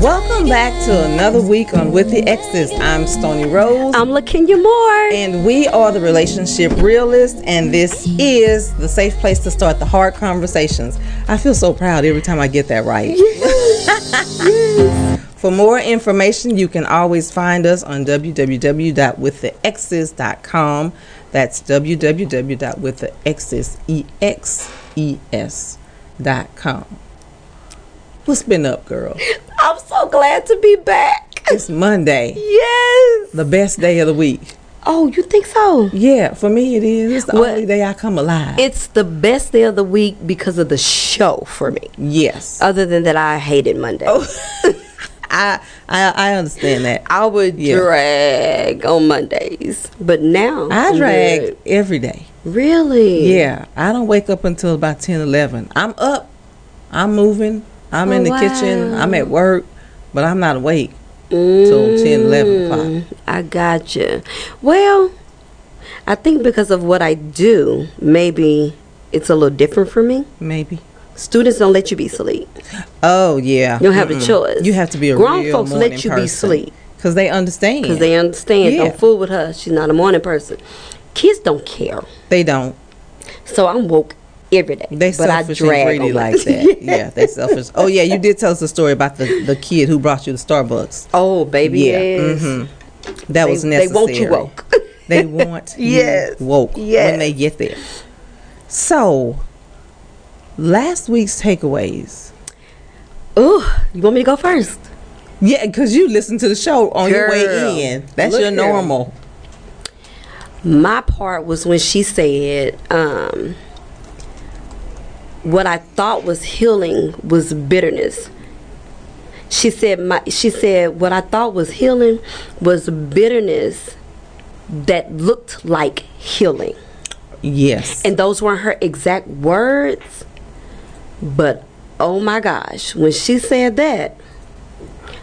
Welcome back to another week on With the Exes. I'm Stony Rose. I'm LaKenya Moore. And we are the Relationship Realists, and this is the safe place to start the hard conversations. I feel so proud every time I get that right. Yes. Yes. For more information, you can always find us on www.withtheexes.com. That's www.withtheexes.com. What's been up, girl? I'm so glad to be back. It's Monday. Yes. The best day of the week. Oh, you think so? Yeah, for me it is. It's the only day I come alive. It's the best day of the week because of the show for me. Yes. Other than that, I hated Monday. Oh. I understand that. I would drag on Mondays, but now I drag every day. Really? Yeah. I don't wake up until about 10, 11. I'm up. I'm moving. I'm in the kitchen. I'm at work, but I'm not awake till 10, 11 o'clock. I gotcha. Well, I think because of what I do, maybe it's a little different for me. Maybe. Students don't let you be asleep. Oh, yeah. You don't have a choice. You have to be a grown real folks let you person. Be asleep. Because they understand. Because they understand. Yeah. Don't fool with her. She's not a morning person. Kids don't care. They don't. So I'm woke every day. They selfish and greedy like that. Yeah, they selfish. Oh yeah, you did tell us a story about the kid who brought you to Starbucks. Oh baby, yeah. Yes. Mm-hmm. That was necessary. They want you woke. They want you woke when they get there. So, last week's takeaways. Oh, you want me to go first? Yeah, because you listen to the show on your way in. That's your normal. My part was when she said, what I thought was healing was bitterness. She said what I thought was healing was bitterness that looked like healing. Yes. And those weren't her exact words, but oh my gosh, when she said that,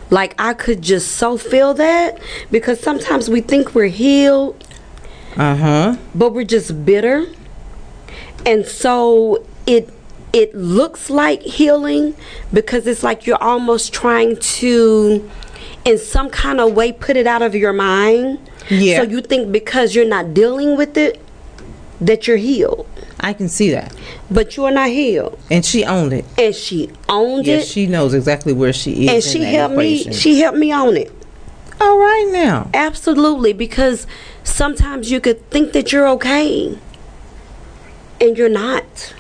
like I could just so feel that, because sometimes we think we're healed, but we're just bitter. And so it looks like healing because it's like you're almost trying to, in some kind of way, put it out of your mind. Yeah. So you think because you're not dealing with it that you're healed. I can see that. But you are not healed. And she owned it. And she owned it. She knows exactly where she is. And she helped me. She helped me own it. All right now. Absolutely, because sometimes you could think that you're okay, and you're not.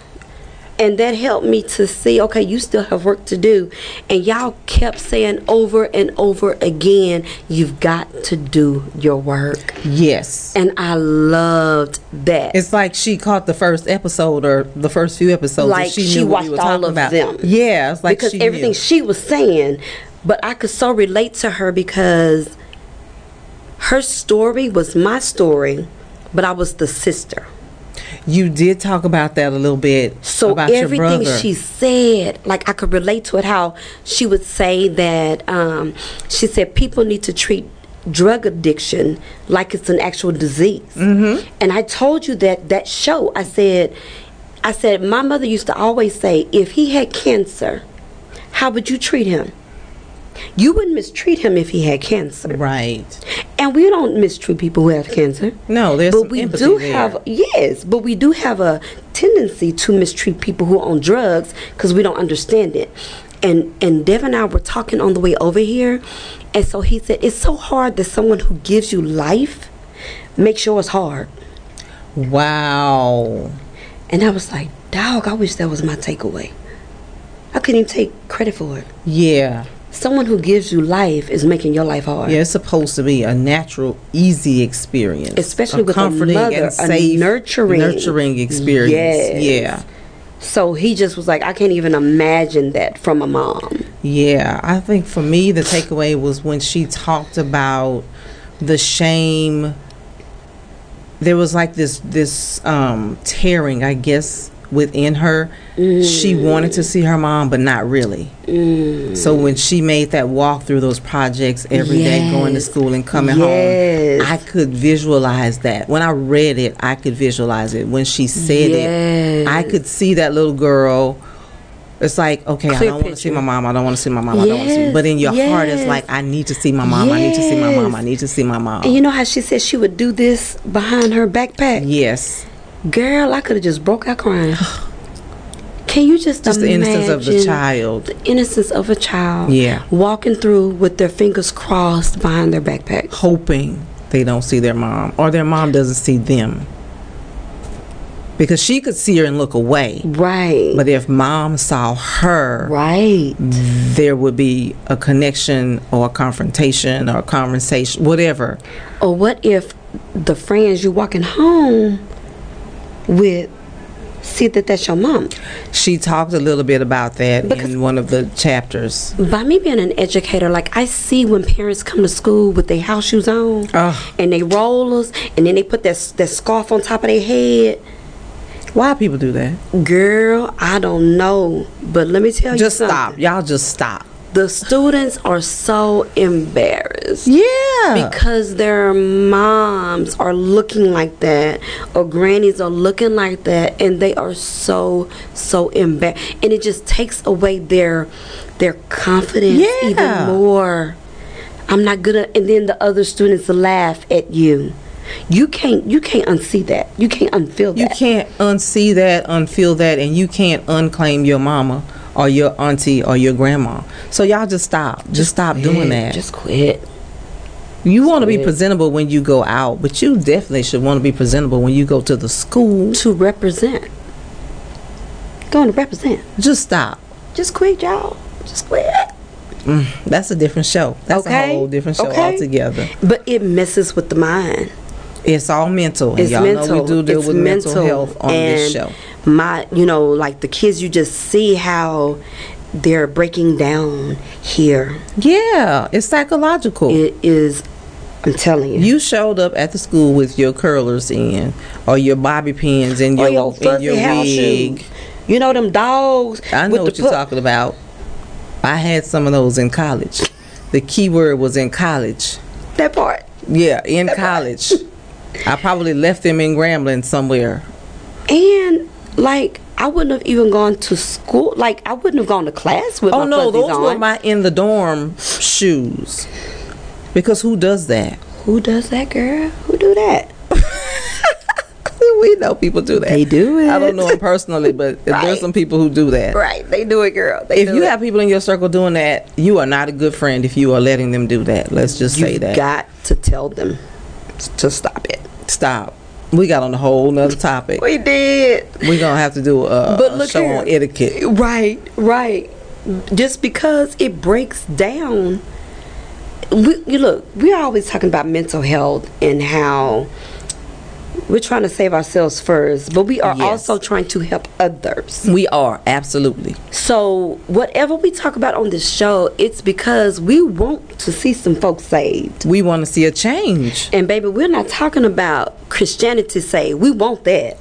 And that helped me to see, okay, you still have work to do. And y'all kept saying over and over again, you've got to do your work. Yes. And I loved that. It's like she caught the first episode or the first few episodes. Like she knew watched all of them. Yeah. It's like because everything she was saying. But I could so relate to her because her story was my story, but I was the sister. You did talk about that a little bit. So about everything she said, like I could relate to it, how she would say that she said people need to treat drug addiction like it's an actual disease. Mm-hmm. And I told you that show, I said, my mother used to always say, if he had cancer, how would you treat him? You wouldn't mistreat him if he had cancer. Right. And we don't mistreat people who have cancer. No, there's some empathy there. But we do have, yes, but we do have a tendency to mistreat people who are on drugs because we don't understand it. And Dev and I were talking on the way over here, and so he said, it's so hard that someone who gives you life makes yours hard. Wow. And I was like, dog, I wish that was my takeaway. I couldn't even take credit for it. Yeah. Someone who gives you life is making your life hard. Yeah, it's supposed to be a natural, easy experience. Especially with a mother, and safe, a nurturing experience. Yes. Yeah. So he just was like, I can't even imagine that from a mom. Yeah, I think for me, the takeaway was when she talked about the shame. There was like this tearing, I guess, within her. She wanted to see her mom, but not really. So when she made that walk through those projects every day, going to school and coming home, I could visualize that. When I read it, I could visualize it. When she said it, I could see that little girl It's like, okay, I don't want to see my mom. I don't want to see my mom. Yes. I don't want to see. But in your heart, it's like, I need to see my mom. Yes. I need to see my mom. I need to see my mom. And you know how she said she would do this behind her backpack? Yes. Girl, I could have just broke out crying. Can you just imagine the innocence of the child? The innocence of a child. Yeah. Walking through with their fingers crossed behind their backpack, hoping they don't see their mom, or their mom doesn't see them. Because she could see her and look away. Right. But if mom saw her, right, there would be a connection or a confrontation or a conversation, whatever. Or what if the friends you're walking home with see that that's your mom? She talked a little bit about that because in one of the chapters. By me being an educator, like, I see when parents come to school with their house shoes on and they rollers, and then they put that scarf on top of their head. Why people do that? Girl, I don't know. But let me tell you something. Just stop. Y'all just stop. The students are so embarrassed. Yeah. Because their moms are looking like that, or grannies are looking like that, and they are so embarrassed. And it just takes away their confidence even more. I'm not good at, and then the other students laugh at you. You can't unsee that. You can't unfeel that. You can't unsee that, unfeel that, and you can't unclaim your mama or your auntie or your grandma. So y'all just stop. Just stop quit. Doing that. Just quit. You want to be presentable when you go out, but you definitely should want to be presentable when you go to the school. To represent. Going to represent. Just stop. Just quit, y'all. Just quit. That's a different show. That's a whole different show altogether. But it messes with the mind. It's all mental. And y'all know we do deal with mental health on this show. You know, like the kids, you just see how they're breaking down here. Yeah, it's psychological. It is. I'm telling you. You showed up at the school with your curlers in, or your bobby pins, and your wig. You know them dogs. I know what you're talking about. I had some of those in college. The key word was in college. That part. Yeah, in college. I probably left them in Grambling somewhere. And like, I wouldn't have even gone to school. Like, I wouldn't have gone to class with my fuzzies on. Oh no, those were my in the dorm shoes. Because who does that? Who does that, girl? Who do that? We know people do that. They do it. I don't know them personally, but there's some people who do that. Right. They do it, girl. If you have people in your circle doing that, you are not a good friend if you are letting them do that. Let's just say that. You've got to tell them to stop it. Stop. We got on a whole nother topic. We did. We're going to have to do a show on etiquette. Right, right. Just because it breaks down. We're always talking about mental health and how we're trying to save ourselves first, but we are also trying to help others. We are, absolutely. So whatever we talk about on this show, it's because we want to see some folks saved. We want to see a change. And baby, we're not talking about Christianity saved. We want that.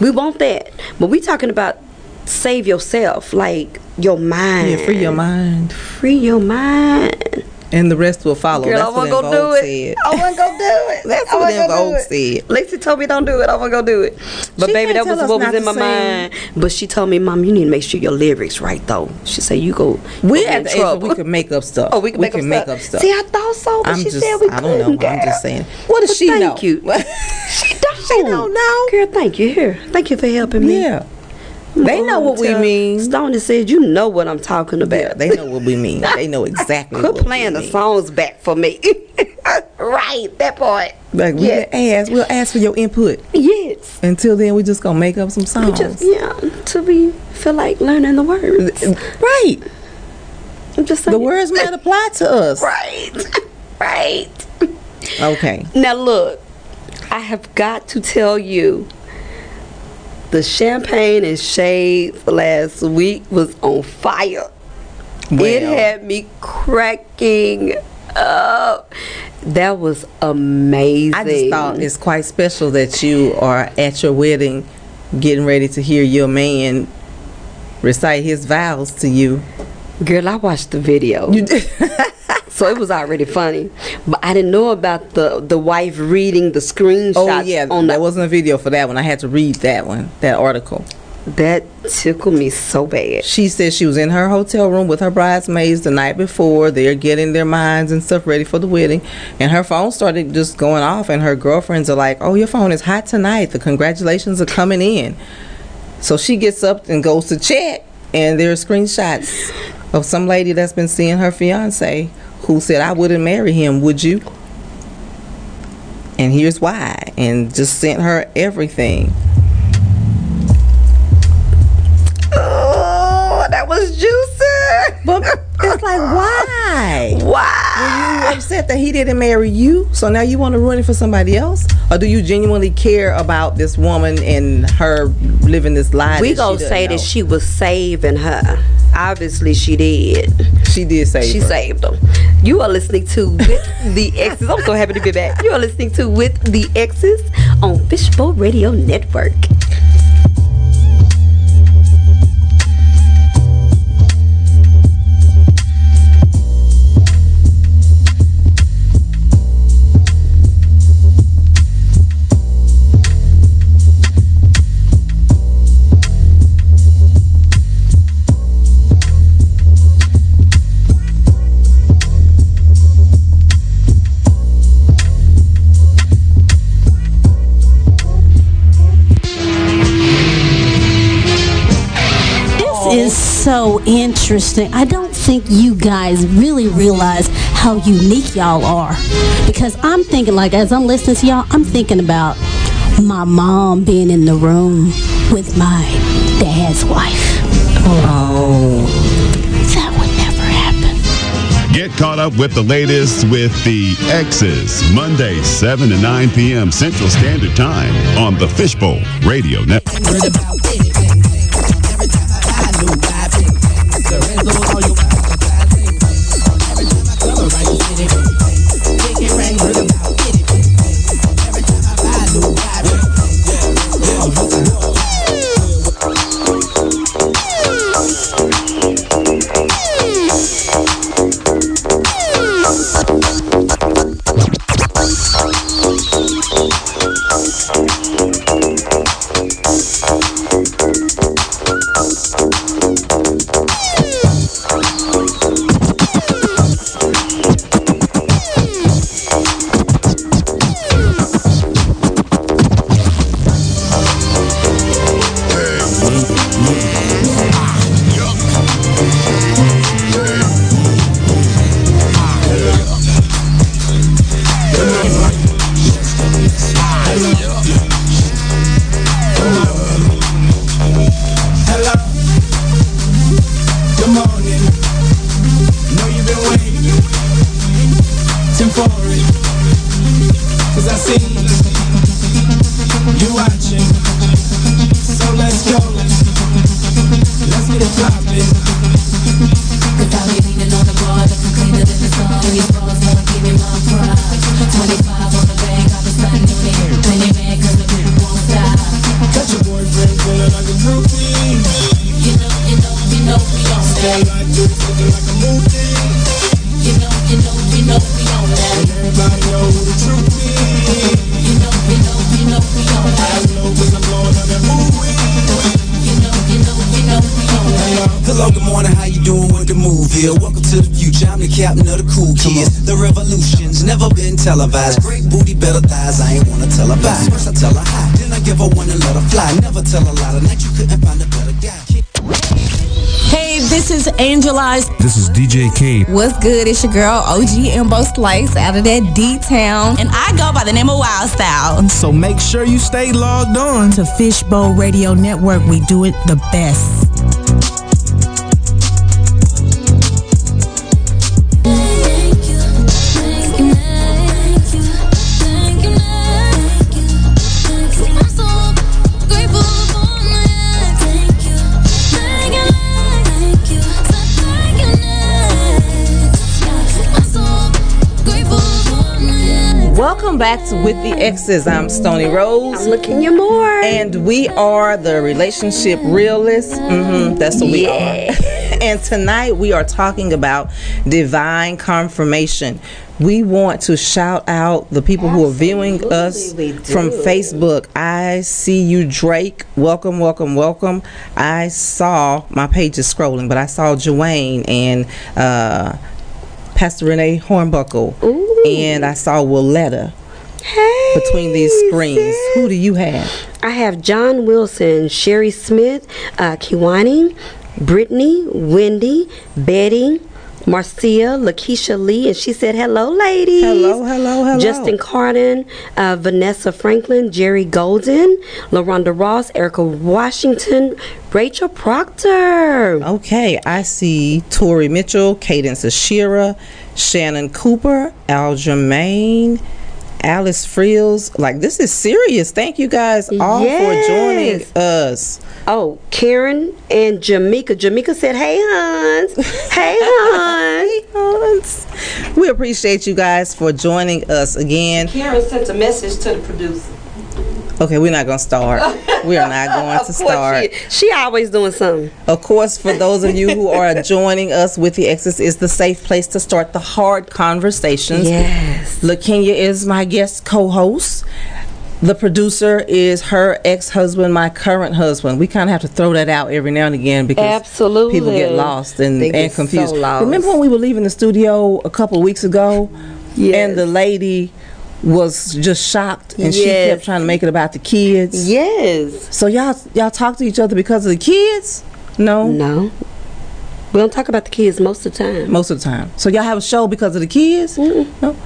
We want that. But we're talking about save yourself, like your mind. Yeah, free your mind. Free your mind. And the rest will follow. Girl, that's what Vogue said. I want to go do it. That's what Vogue said. Lacey told me don't do it. I want to go do it. But she baby, that was what was in my mind. But she told me, Mom, you need to make sure your lyrics right, though. She said, you go. We're at the age where we can make up stuff. Oh, we can make up stuff. See, I thought so, but she said we couldn't. I don't know. Girl. I'm just saying. What does she know? Thank you. She don't know. Girl, thank you. Here. Thank you for helping me. Yeah. They know what we mean. Stony said, you know what I'm talking about. Yeah, they know what we mean. They know exactly what we mean. Quit playing the songs back for me. Right, that part. Like, we'll ask for your input. Yes. Until then, we're just going to make up some songs. Until we feel like learning the words. Right. I'm just saying. The words might apply to us. Right. Right. Okay. Now, look, I have got to tell you, the champagne and shades last week was on fire. Well. It had me cracking up. That was amazing. I just thought it's quite special that you are at your wedding getting ready to hear your man recite his vows to you. Girl, I watched the video. You did? So it was already funny, but I didn't know about the wife reading the screenshots. Oh yeah, there wasn't a video for that one. I had to read that article. That tickled me so bad. She said she was in her hotel room with her bridesmaids the night before. They're getting their minds and stuff ready for the wedding, and her phone started just going off, and her girlfriends are like, oh, your phone is hot tonight, the congratulations are coming in. So she gets up and goes to check, and there are screenshots of some lady that's been seeing her fiance who said, I wouldn't marry him, would you? And here's why. And just sent her everything. Oh, that was juicy. But it's like, why? Why? Were you upset that he didn't marry you? So now you want to ruin it for somebody else? Or do you genuinely care about this woman and her living this lie? We gonna say that she was saving her. Obviously she did. She did save her. She saved them. You are listening to With the Exes. I'm so happy to be back. You are listening to With the Exes on Fishbowl Radio Network. So interesting. I don't think you guys really realize how unique y'all are, because I'm thinking, like, as I'm listening to y'all, I'm thinking about my mom being in the room with my dad's wife. Oh, that would never happen. Get caught up with the latest with the Exes Monday 7 to 9 p.m. Central Standard Time on the Fishbowl Radio Network. Televised, great booty, better thighs. I ain't wanna tell her bye. First I tell her hi, then I give her one and let her fly. Never tell a lie, tonight you couldn't find a better guy. Hey, this is Angelized. This is DJ K. What's good? It's your girl OG Embo Slice out of that D Town, and I go by the name of Wild Style. So make sure you stay logged on to Fishbowl Radio Network. We do it the best. Welcome back to With the Exes. I'm Stony Rose. I'm LaKenya Moore. And we are the relationship realists. That's what we are. And tonight we are talking about divine confirmation. We want to shout out the people who are viewing us from Facebook. I see you, Drake. Welcome, welcome, welcome. I saw, my page is scrolling, but I saw Joanne and Pastor Renee Hornbuckle. Ooh. And I saw Willetta. Hey, between these screens, sis. Who do you have? I have John Wilson, Sherry Smith, Kiwani, Brittany, Wendy, Betty, Marcia, Lakeisha Lee, and she said, hello, ladies. Hello, hello, hello. Justin Carden, Vanessa Franklin, Jerry Golden, LaRonda Ross, Erica Washington, Rachel Proctor. Okay, I see Tori Mitchell, Cadence Ashira, Shannon Cooper, Al Jermaine, Alice Frills. Like, this is serious. Thank you guys all for joining us. Oh, Karen and Jamaica. Jamaica said, hey, Hans. Hey, Hans. We appreciate you guys for joining us again. Karen sent a message to the producer. Okay, we're not going to start. We are not going to start. She always doing something. Of course, for those of you who are joining us, With the Exes is the safe place to start the hard conversations. Yes. LaKenya is my guest co-host. The producer is her ex-husband, my current husband. We kind of have to throw that out every now and again because people get lost and confused. So lost. Remember when we were leaving the studio a couple of weeks ago? Yes. And the lady was just shocked, and she kept trying to make it about the kids. Yes. So y'all talk to each other because of the kids? No. We don't talk about the kids most of the time. So y'all have a show because of the kids? No.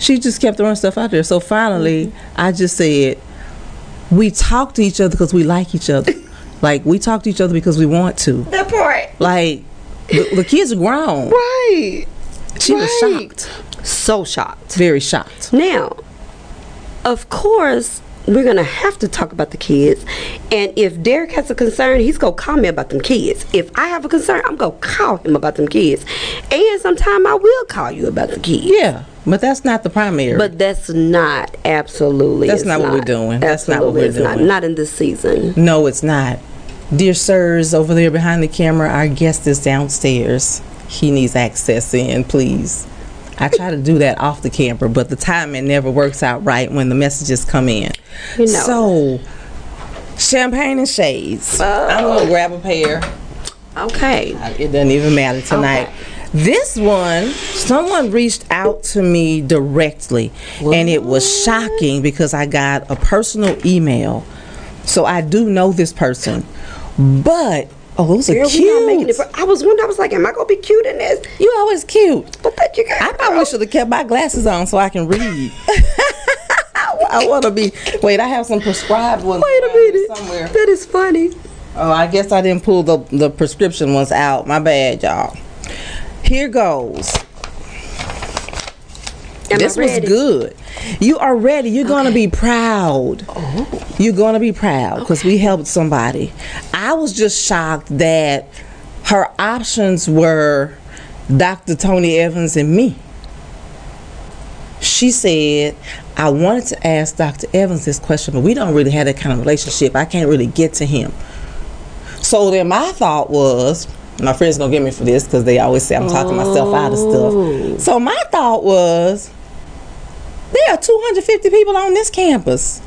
She just kept throwing stuff out there. So finally, I just said, we talk to each other because we like each other. Like, we talk to each other because we want to. That part. Like, the kids are grown. Right. She was shocked. So shocked. Very shocked. Now, of course, we're going to have to talk about the kids. And if Derek has a concern, he's going to call me about them kids. If I have a concern, I'm going to call him about them kids. And sometime I will call you about the kids. Yeah, but that's not the primary. But that's not, absolutely. That's not what we're doing. That's not what we're doing. Not in this season. No, it's not. Dear sirs, over there behind the camera, our guest is downstairs. He needs access in, please. I try to do that off the camera, but the timing never works out right when the messages come in. You know. So, champagne and shades. Oh. I'm going to grab a pair. Okay. It doesn't even matter tonight. Okay. This one, someone reached out to me directly, and it was shocking because I got a personal email. So, I do know this person, but... Oh, those are cute. I was wondering, I was like, am I going to be cute in this? You always cute. But thank you, guys. I probably should have kept my glasses on so I can read. I want to be. Wait, I have some prescribed ones. Wait a minute. Somewhere. That is funny. Oh, I guess I didn't pull the prescription ones out. My bad, y'all. Here goes. This was good. You are ready. You're going to be proud. Oh. You're going to be proud because we helped somebody. I was just shocked that her options were Dr. Tony Evans and me. She said, I wanted to ask Dr. Evans this question, but we don't really have that kind of relationship. I can't really get to him. So then my thought was, my friends gonna get me for this because they always say I'm talking myself out of stuff. So my thought was, there are 250 people on this campus,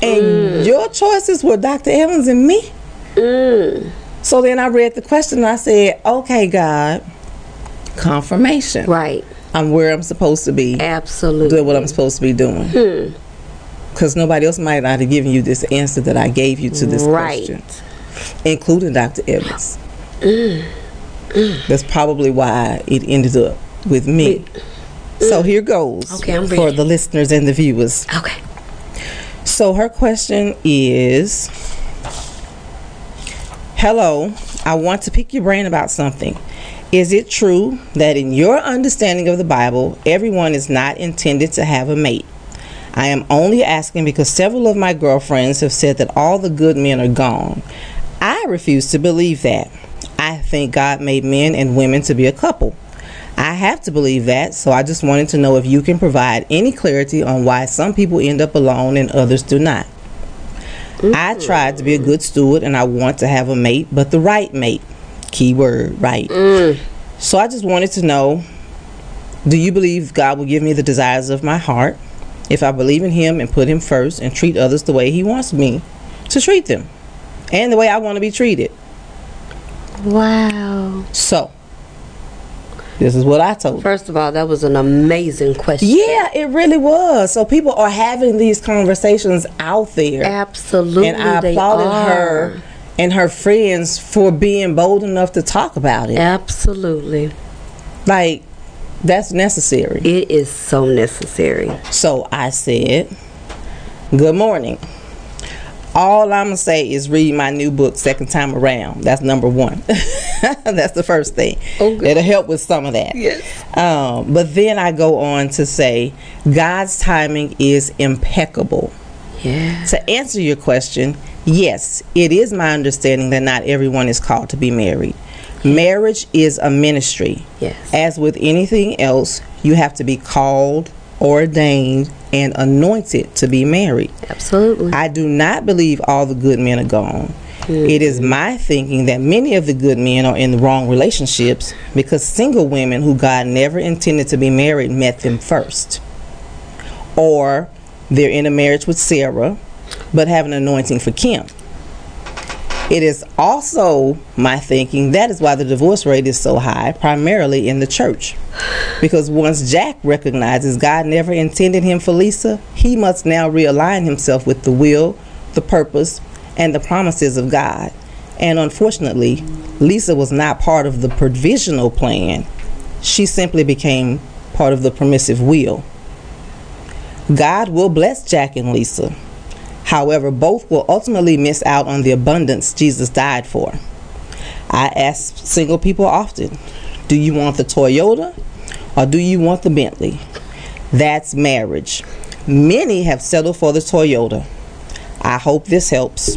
and your choices were Dr. Evans and me. So then I read the question and I said, okay, God, confirmation. Right. I'm where I'm supposed to be. Absolutely. Doing what I'm supposed to be doing. Because nobody else might not have given you this answer that I gave you to this question, including Dr. Evans. That's probably why it ended up with me. So here goes for the listeners and the viewers. Okay. So her question is, hello, I want to pick your brain about something. Is it true that in your understanding of the Bible, everyone is not intended to have a mate? I am only asking because several of my girlfriends have said that all the good men are gone. I refuse to believe that. I think God made men and women to be a couple. I have to believe that, so I just wanted to know if you can provide any clarity on why some people end up alone and others do not. I tried to be a good steward and I want to have a mate, but the right mate. Key word, right? Mm. So I just wanted to know, do you believe God will give me the desires of my heart if I believe in Him and put Him first and treat others the way He wants me to treat them and the way I want to be treated? Wow. So this is what I told you. First of all, that was an amazing question. Yeah, it really was. So people are having these conversations out there. Absolutely. And I applauded her and her friends for being bold enough to talk about it. Absolutely. Like, that's necessary. It is so necessary. So I said, good morning. All I'm going to say is read my new book second time around. That's number one. That's the first thing. Oh, it'll help with some of that. Yes. But then I go on to say, God's timing is impeccable. Yeah. To answer your question, yes, it is my understanding that not everyone is called to be married. Yeah. Marriage is a ministry. Yes. As with anything else, you have to be called, ordained, and anointed to be married. Absolutely. I do not believe all the good men are gone. Mm-hmm. It is my thinking that many of the good men are in the wrong relationships because single women who God never intended to be married met them first. Or they're in a marriage with Sarah but have an anointing for Kim. It is also my thinking that is why the divorce rate is so high, primarily in the church. Because once Jack recognizes God never intended him for Lisa, he must now realign himself with the will, the purpose, and the promises of God. And unfortunately, Lisa was not part of the provisional plan. She simply became part of the permissive will. God will bless Jack and Lisa. However, both will ultimately miss out on the abundance Jesus died for. I ask single people often, do you want the Toyota or do you want the Bentley? That's marriage. Many have settled for the Toyota. I hope this helps.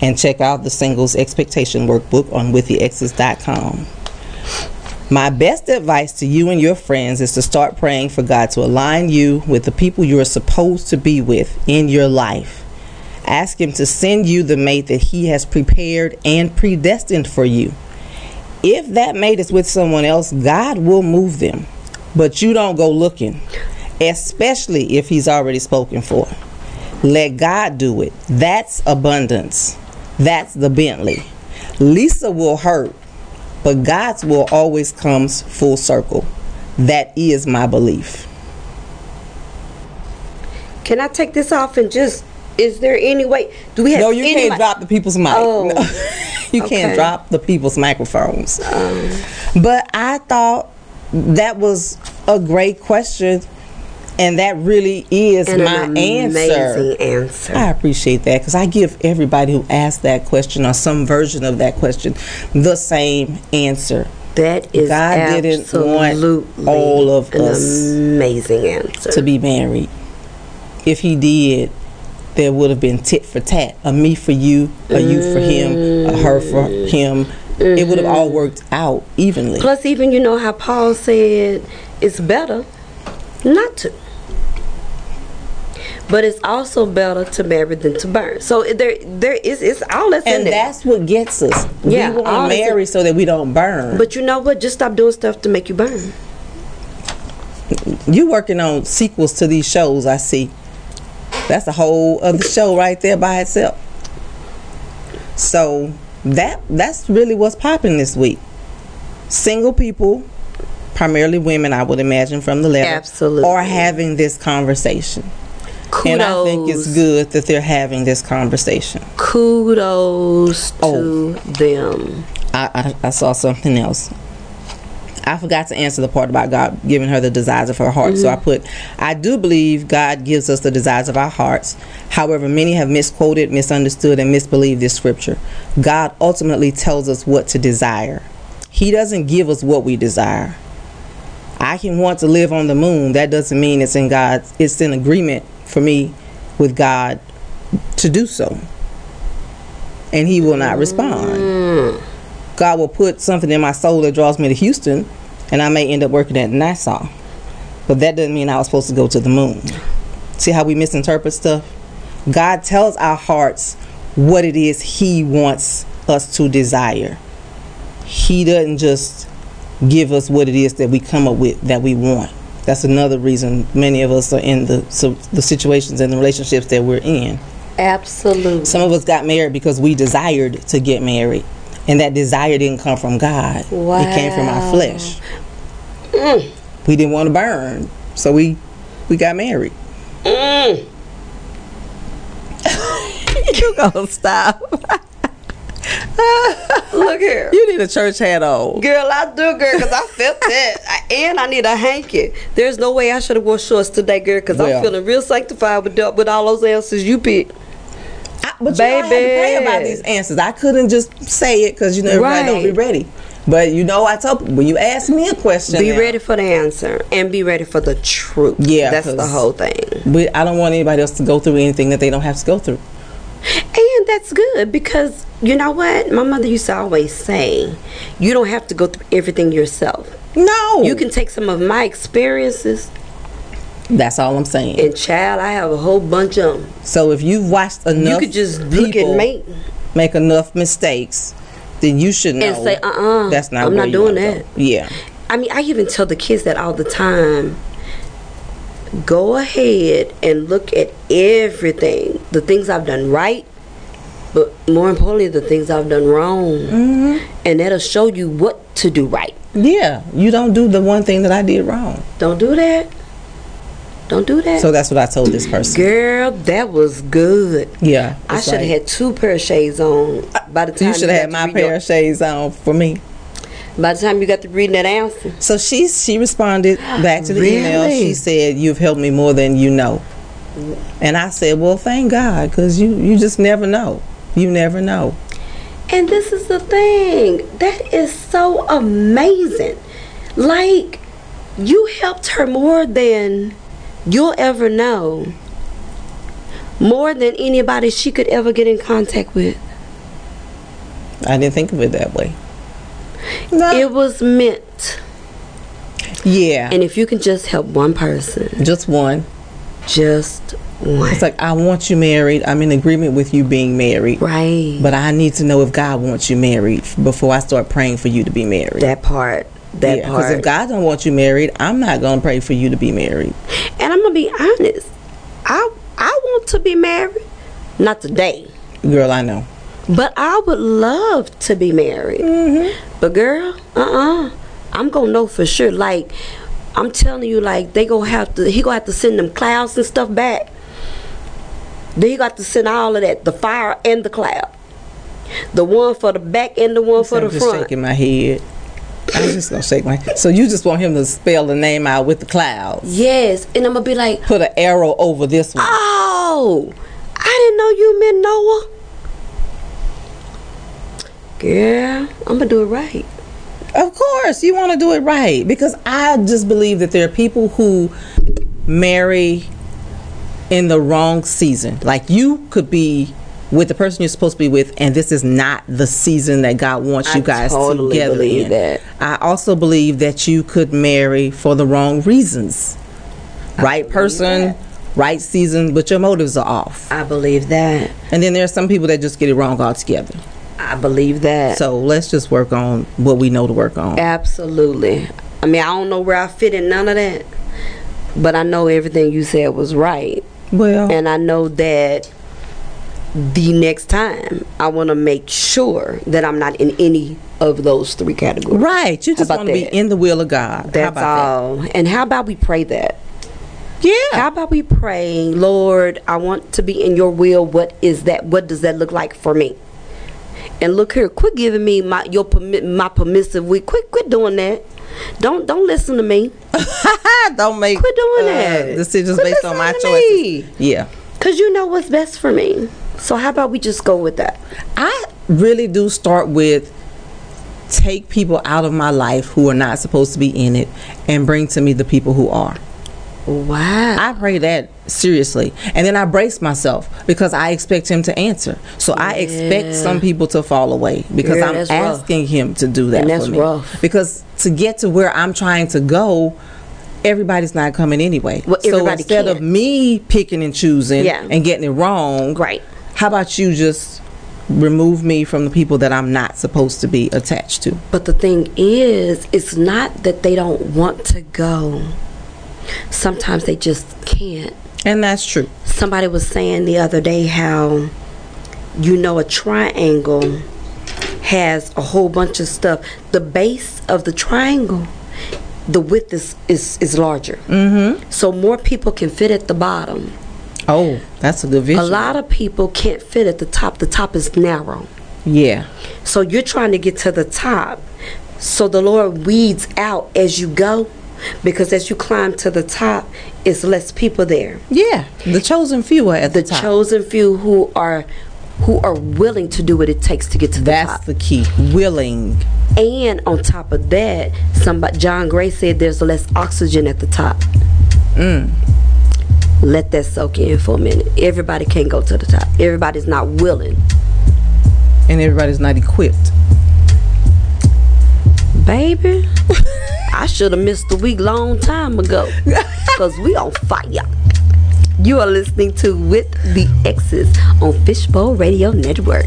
And check out the Singles Expectation Workbook on withtheexes.com. My best advice to you and your friends is to start praying for God to align you with the people you are supposed to be with in your life. Ask Him to send you the mate that He has prepared and predestined for you. If that mate is with someone else, God will move them, but you don't go looking, especially if He's already spoken for. Let God do it. That's abundance. That's the Bentley. Lisa will hurt, but God's will always comes full circle. That is my belief. Can I take this off and just, is there any way? Do we have? No, you can't drop the people's mic. Oh. No. You can't drop the people's microphones. But I thought that was a great question. And that really is my answer. I appreciate that because I give everybody who asks that question or some version of that question the same answer. That is God didn't want all of us amazing answer to be married. If He did, there would have been tit for tat, a me for you, a you for him, a her for him. Mm-hmm. It would have all worked out evenly. Plus, even you know how Paul said, it's better not to. But it's also better to marry than to burn. So there is, it's all that's in there. And that's what gets us. Yeah, we want to marry so that we don't burn. But you know what? Just stop doing stuff to make you burn. You working on sequels to these shows, I see. That's a whole other show right there by itself. So that's really what's popping this week. Single people, primarily women, I would imagine, from the letter, absolutely, are having this conversation. Kudos. And I think it's good that they're having this conversation. Kudos to them. I saw something else. I forgot to answer the part about God giving her the desires of her heart. Mm-hmm. So I put, I do believe God gives us the desires of our hearts. However, many have misquoted, misunderstood, and misbelieved this scripture. God ultimately tells us what to desire. He doesn't give us what we desire. I can want to live on the moon. That doesn't mean it's in God's, it's in agreement for me with God to do so, and He will not respond. God will put something in my soul that draws me to Houston, and I may end up working at Nassau, but that doesn't mean I was supposed to go to the moon. See how we misinterpret stuff? God tells our hearts what it is He wants us to desire. he doesn't just give us what it is that we come up with that we want. That's another reason many of us are in the situations and the relationships that we're in. Absolutely. Some of us got married because we desired to get married, and that desire didn't come from God. Wow. It came from our flesh. Mm. We didn't want to burn, so we got married. Mm. You gonna stop? Look here. You need a church hat on. Girl, I do, girl, because I felt that. And I need a hanky. There's no way I should have worn shorts today, girl, because I'm feeling real sanctified with all those answers you picked. But baby, you know I had to pray about these answers. I couldn't just say it because, you know, everybody don't be ready. But, you know, I told you, when you ask me a question, be ready for the answer and be ready for the truth. Yeah. That's the whole thing. But I don't want anybody else to go through anything that they don't have to go through. And that's good, because you know what? My mother used to always say, you don't have to go through everything yourself. No. You can take some of my experiences. That's all I'm saying. And child, I have a whole bunch of them. So if you've watched enough, you could just look at me make enough mistakes, then you should know. And say, that's not. I'm not doing that. Yeah. I mean, I even tell the kids that all the time. Go ahead and look at everything. The things I've done right, but more importantly, the things I've done wrong. Mm-hmm. And that'll show you what to do right. Yeah. You don't do the one thing that I did wrong. Don't do that. Don't do that. So that's what I told this person. Girl, that was good. Yeah. I should have had two pair of shades on by the time you should have had my pair of shades on for me. By the time you got to reading that answer. So she responded back to the email. She said, you've helped me more than you know. And I said, well, thank God, because you just never know. You never know. And this is the thing. That is so amazing. Like, you helped her more than you'll ever know. More than anybody she could ever get in contact with. I didn't think of it that way. No. It was meant. Yeah. And if you can just help one person. Just one. Just one. It's like, I want you married. I'm in agreement with you being married. Right. But I need to know if God wants you married before I start praying for you to be married. That part. That part. Because if God don't want you married, I'm not going to pray for you to be married. And I'm going to be honest. I want to be married. Not today. Girl, I know. But I would love to be married. Mm-hmm. But girl, I'm gonna know for sure. Like, I'm telling you, like, he gonna have to send them clouds and stuff back. Then he got to send all of that, the fire and the cloud. The one for the back and the one for the front. I'm just shaking my head. I'm just gonna shake my head. So you just want him to spell the name out with the clouds? Yes, and I'm gonna be like, put an arrow over this one. Oh, I didn't know you meant Noah. Girl, I'm going to do it right. Of course, you want to do it right. Because I just believe that there are people who marry in the wrong season. Like, you could be with the person you're supposed to be with, and this is not the season that God wants you guys together in. I totally believe that. I also believe that you could marry for the wrong reasons. Right person, right season, but your motives are off. I believe that. And then there are some people that just get it wrong altogether. I believe that. So let's just work on what we know to work on. Absolutely. I mean, I don't know where I fit in none of that, but I know everything you said was right. Well, and I know that the next time I want to make sure that I'm not in any of those three categories. Right. You just want to be in the will of God. That's all. And how about we pray that? Yeah. How about we pray, Lord, I want to be in your will. What is that? What does that look like for me? And look here, quit giving me my permissive week. Quit doing that. Don't listen to me. Don't make quit doing that decisions quit based on my choices. Yeah, because you know what's best for me. So how about we just go with that? I really do start with take people out of my life who are not supposed to be in it, and bring to me the people who are. Wow. I pray that seriously. And then I brace myself because I expect him to answer. So I expect some people to fall away because I'm asking him to do that for me. Rough. Because to get to where I'm trying to go, everybody's not coming anyway. Well, so instead of me picking and choosing and getting it wrong, how about you just remove me from the people that I'm not supposed to be attached to. But the thing is, it's not that they don't want to go. Sometimes they just can't. And that's true. Somebody was saying the other day how, you know, a triangle has a whole bunch of stuff. The base of the triangle, the width is larger. Mm-hmm. So more people can fit at the bottom. Oh, that's a good vision. A lot of people can't fit at the top. The top is narrow. Yeah. So you're trying to get to the top. So the Lord weeds out as you go, because as you climb to the top, it's less people there. Yeah. The chosen few are at the top. The chosen few who are willing to do what it takes to get to the top. That's the key. Willing. And on top of that, somebody, John Gray, said there's less oxygen at the top. Mm. Let that soak in for a minute. Everybody can't go to the top. Everybody's not willing. And everybody's not equipped. Baby, I should have missed the week long time ago, because we on fire. You are listening to With the Exes on Fishbowl Radio Network.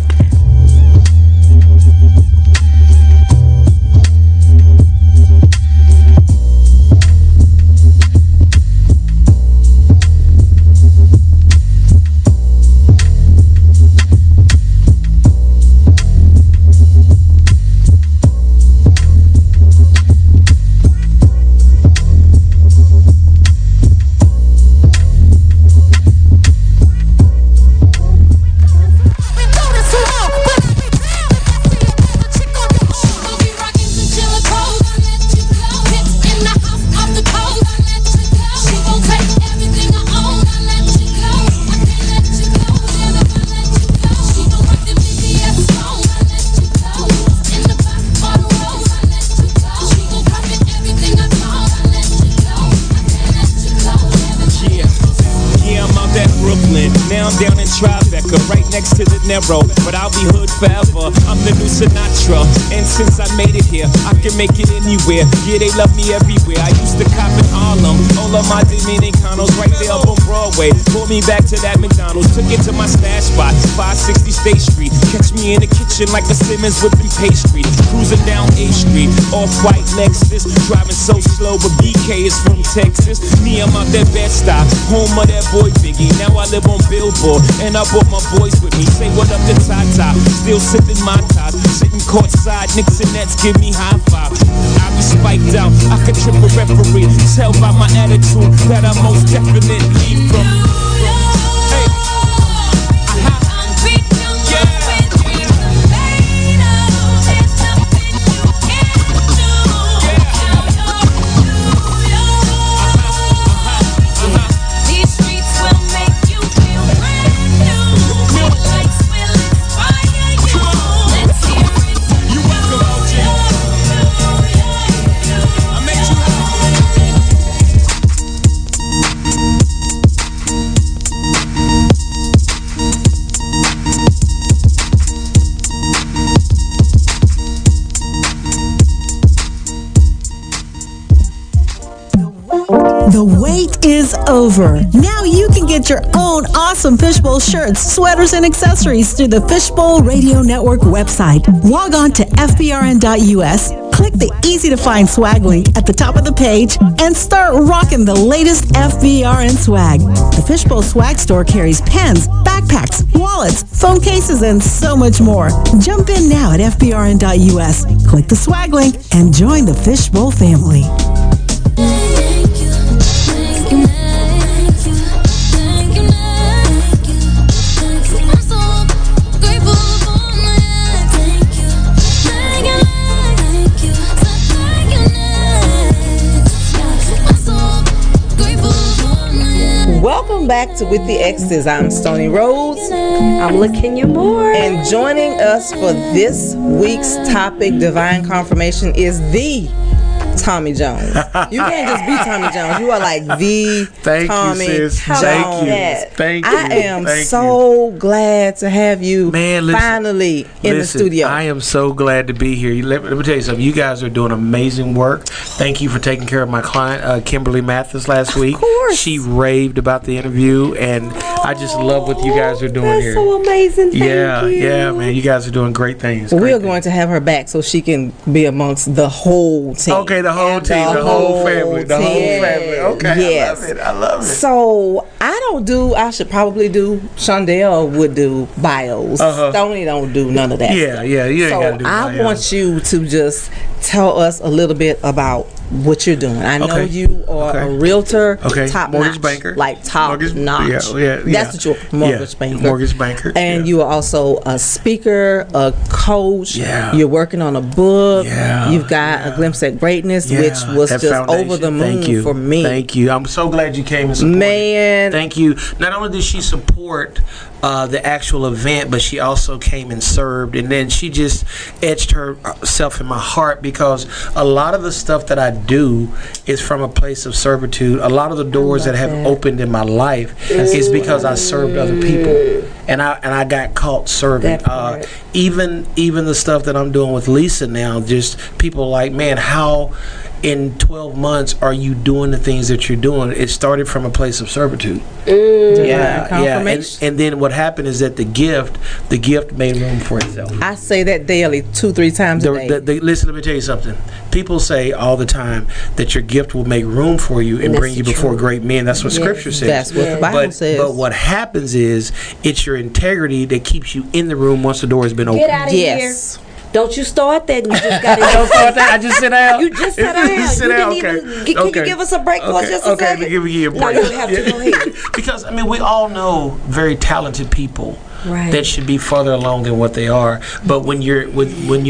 But I'll be hood forever. I'm the new Sinatra, and since I made it here, I can make it anywhere. Yeah, they love me everywhere. I used to cop in Harlem, all of my Dominicanos right there up on Broadway. Pulled me back to that McDonald's, took it to my stash spot, 560 State Street. Catch me in the kitchen like the Simmons whipping pastry. Cruising down A Street, off-white Lexus, driving so slow, but BK is from Texas. Me, I'm out that Bed-Stuy, home of that boy Biggie. Now I live on Billboard, and I brought my boys with me. Say what up to Tata, still sipping my ties, sitting courtside, Knicks and Nets give me high five. I be spiked out, I could trip a referee, tell by my attitude that I most definitely from. Over. Now you can get your own awesome Fishbowl shirts, sweaters, and accessories through the Fishbowl Radio Network website. Log on to fbrn.us, click the easy-to-find swag link at the top of the page, and start rocking the latest FBRN swag. The Fishbowl Swag Store carries pens, backpacks, wallets, phone cases, and so much more. Jump in now at fbrn.us, click the swag link, and join the Fishbowl family. Back to With the Exes. I'm Stony Rose. I'm LaKenya Moore. And joining us for this week's topic, Divine Confirmation, is the Tommy Jones. You can't just be Tommy Jones. You are like the Thank you, sis. Thank you. I am so glad to have you finally in the studio. I am so glad to be here. Let me tell you something. You guys are doing amazing work. Thank you for taking care of my client, Kimberly Mathis, last week. Of course. She raved about the interview, and I just love what you guys are doing here. So amazing. Thank you, man. You guys are doing great things. We're going to have her back so she can be amongst the whole team. Okay, the whole team, the whole family, the whole family. Okay, yes. I love it. I love it. So I should probably do. Shondell would do bios. Stoney don't do none of that. Yeah. So I want you to just tell us a little bit about what you're doing. I know you are a realtor, top mortgage notch, banker, like top mortgage, notch. That's what you're, mortgage banker, and you are also a speaker, a coach. You're working on a book. You've got a glimpse at greatness, which was that just foundation. Over the moon for me. Thank you. I'm so glad you came and supported. Man, thank you. Not only did she support the actual event, but she also came and served, and then she just etched herself in my heart because a lot of the stuff that I do is from a place of servitude. A lot of the doors that have opened in my life is because I served other people, and I got caught serving. Even the stuff that I'm doing with Lisa now, just people like, man, how in 12 months are you doing the things that you're doing? It started from a place of servitude. And then what happened is that the gift made room for itself. I say that daily, 2-3 times a day. Listen, let me tell you something. People say all the time that your gift will make room for you and bring you before great men. That's what Scripture says. That's what the Bible says. But what happens is it's your integrity that keeps you in the room once the door has been opened. Get out of here. Don't you start that? You just got it. Don't start that. I just sit out. You just sat out. Can you give us a break for just a second? Okay, give me a break. No, you have to go ahead. Because, I mean, we all know very talented people. Right. That should be further along than what they are. But when your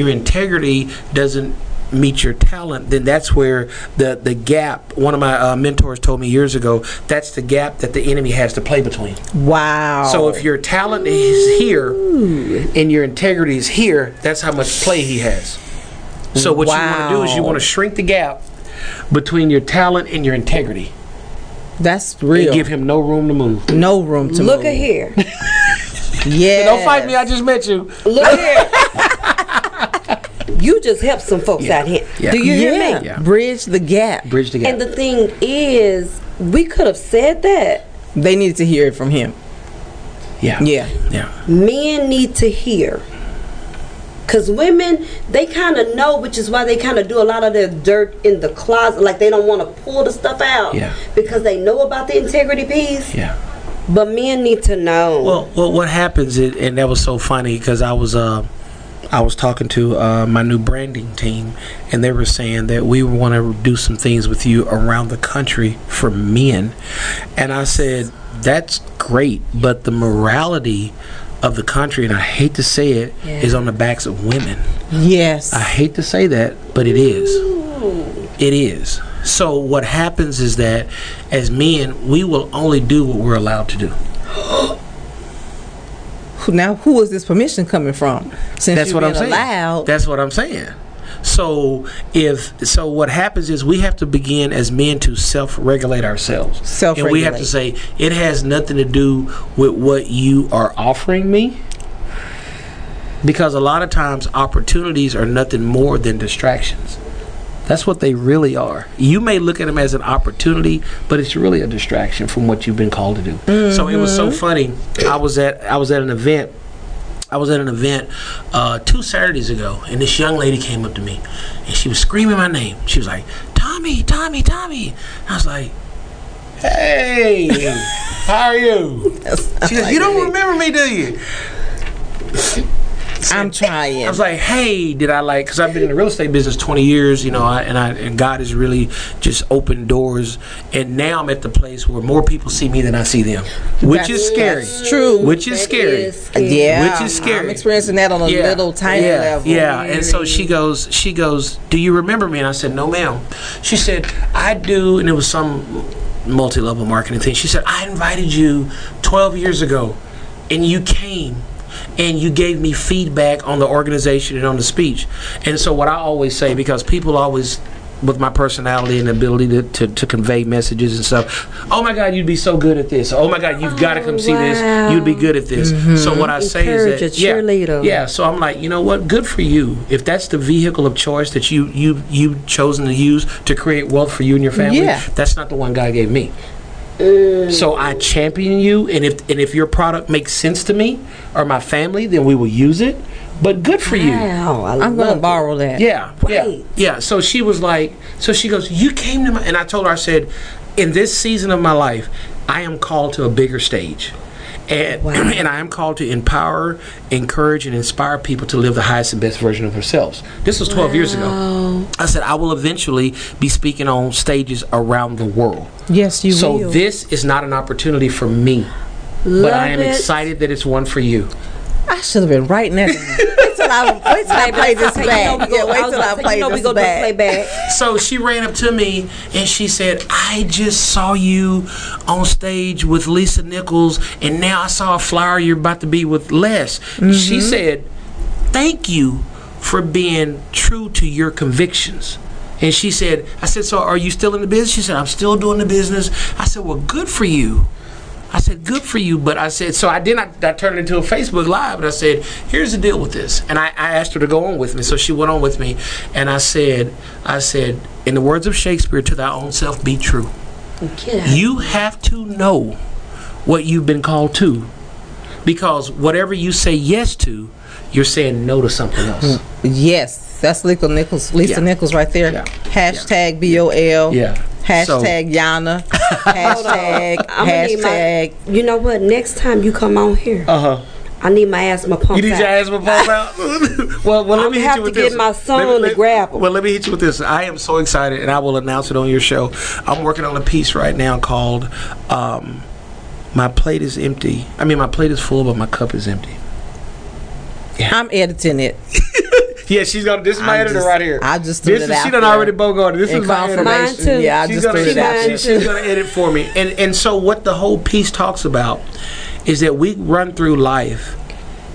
integrity doesn't meet your talent, then that's where the gap. One of my mentors told me years ago, that's the gap that the enemy has to play between. Wow. So if your talent is here and your integrity is here, that's how much play he has. So what you want to do is you want to shrink the gap between your talent and your integrity. That's real. And give him no room to move. No room to move. Look at here. Yeah. So don't fight me, I just met you. Look at here. You just help some folks out here. Yeah. Do you hear me? Yeah. Bridge the gap. And the thing is, we could have said that. They needed to hear it from him. Yeah. Men need to hear. Because women, they kind of know, which is why they kind of do a lot of their dirt in the closet. Like they don't want to pull the stuff out. Yeah. Because they know about the integrity piece. Yeah. But men need to know. Well, what happens, and that was so funny because I was talking to my new branding team, and they were saying that we want to do some things with you around the country for men. And I said, that's great, but the morality of the country, and I hate to say it, is on the backs of women. Yes. I hate to say that, but it is. It is. So what happens is that as men, we will only do what we're allowed to do. Now, who is this permission coming from? That's what I'm saying. So what happens is we have to begin as men to self-regulate ourselves. And we have to say, it has nothing to do with what you are offering me. Because a lot of times opportunities are nothing more than distractions. That's what they really are. You may look at them as an opportunity, but it's really a distraction from what you've been called to do. Mm-hmm. So it was so funny. I was at an event 2 Saturdays ago, and this young lady came up to me, and she was screaming my name. She was like, "Tommy, Tommy, Tommy!" And I was like, "Hey, how are you?" She goes, "You don't remember me, do you?" I'm trying. I was like, hey, because I've been in the real estate business 20 years, and God has really just opened doors. And now I'm at the place where more people see me than I see them, which is scary. That's true. Which is scary. Yeah. Which is scary. I'm experiencing that on a little tiny level. Yeah. And so she goes, do you remember me? And I said, no, ma'am. She said, I do. And it was some multi-level marketing thing. She said, I invited you 12 years ago, and you came. And you gave me feedback on the organization and on the speech. And so what I always say, because people always, with my personality and ability to convey messages and stuff, oh my God, you'd be so good at this. Oh my God, you've got to come see this. You'd be good at this. Mm-hmm. So what I say is that, so I'm like, you know what, good for you. If that's the vehicle of choice that you've chosen to use to create wealth for you and your family, that's not the one God gave me. So I champion you, and if your product makes sense to me or my family, then we will use it. But good for you. Wow, I'm going to borrow that. Yeah, right. Yeah. So she was like, she goes, you came to my, and I told her, I said, in this season of my life, I am called to a bigger stage. And, wow. And I am called to empower, encourage, and inspire people to live the highest and best version of themselves. This was 12 years ago. I said, I will eventually be speaking on stages around the world. Yes, you will. So this is not an opportunity for me. Love but I am excited that it's one for you. I should have been writing that. Wait till I play this back. Yeah, wait till I play this back. So she ran up to me and she said, I just saw you on stage with Lisa Nichols, and now I saw a flyer you're about to be with Les. Mm-hmm. She said, thank you for being true to your convictions. And she said, I said, so are you still in the business? She said, I'm still doing the business. I said, well, good for you. I said, good for you, but I said, so I did not, I turned it into a Facebook Live, and I said, here's the deal with this. And I asked her to go on with me, so she went on with me. And I said, in the words of Shakespeare, to thy own self be true. Yeah. You have to know what you've been called to, because whatever you say yes to, you're saying no to something else. Yes, that's Lisa Nichols, Lisa Nichols right there. Yeah. Hashtag BOL. Yeah. Hashtag Yana. Hashtag. Hashtag. You know what? Next time you come on here, I need my asthma pump out. You need your asthma pump out? well, let me hit you with this. I'm going to have to get my son to grab him. Well, let me hit you with this. I am so excited, and I will announce it on your show. I'm working on a piece right now called My Plate is Empty. I mean, my plate is full, but my cup is empty. Yeah. I'm editing it. Yeah, she's gonna. This is my editor right here. I just threw this. She done already bogarted. This is my information. Yeah, I just threw it out. She's gonna edit for me. And so what the whole piece talks about is that we run through life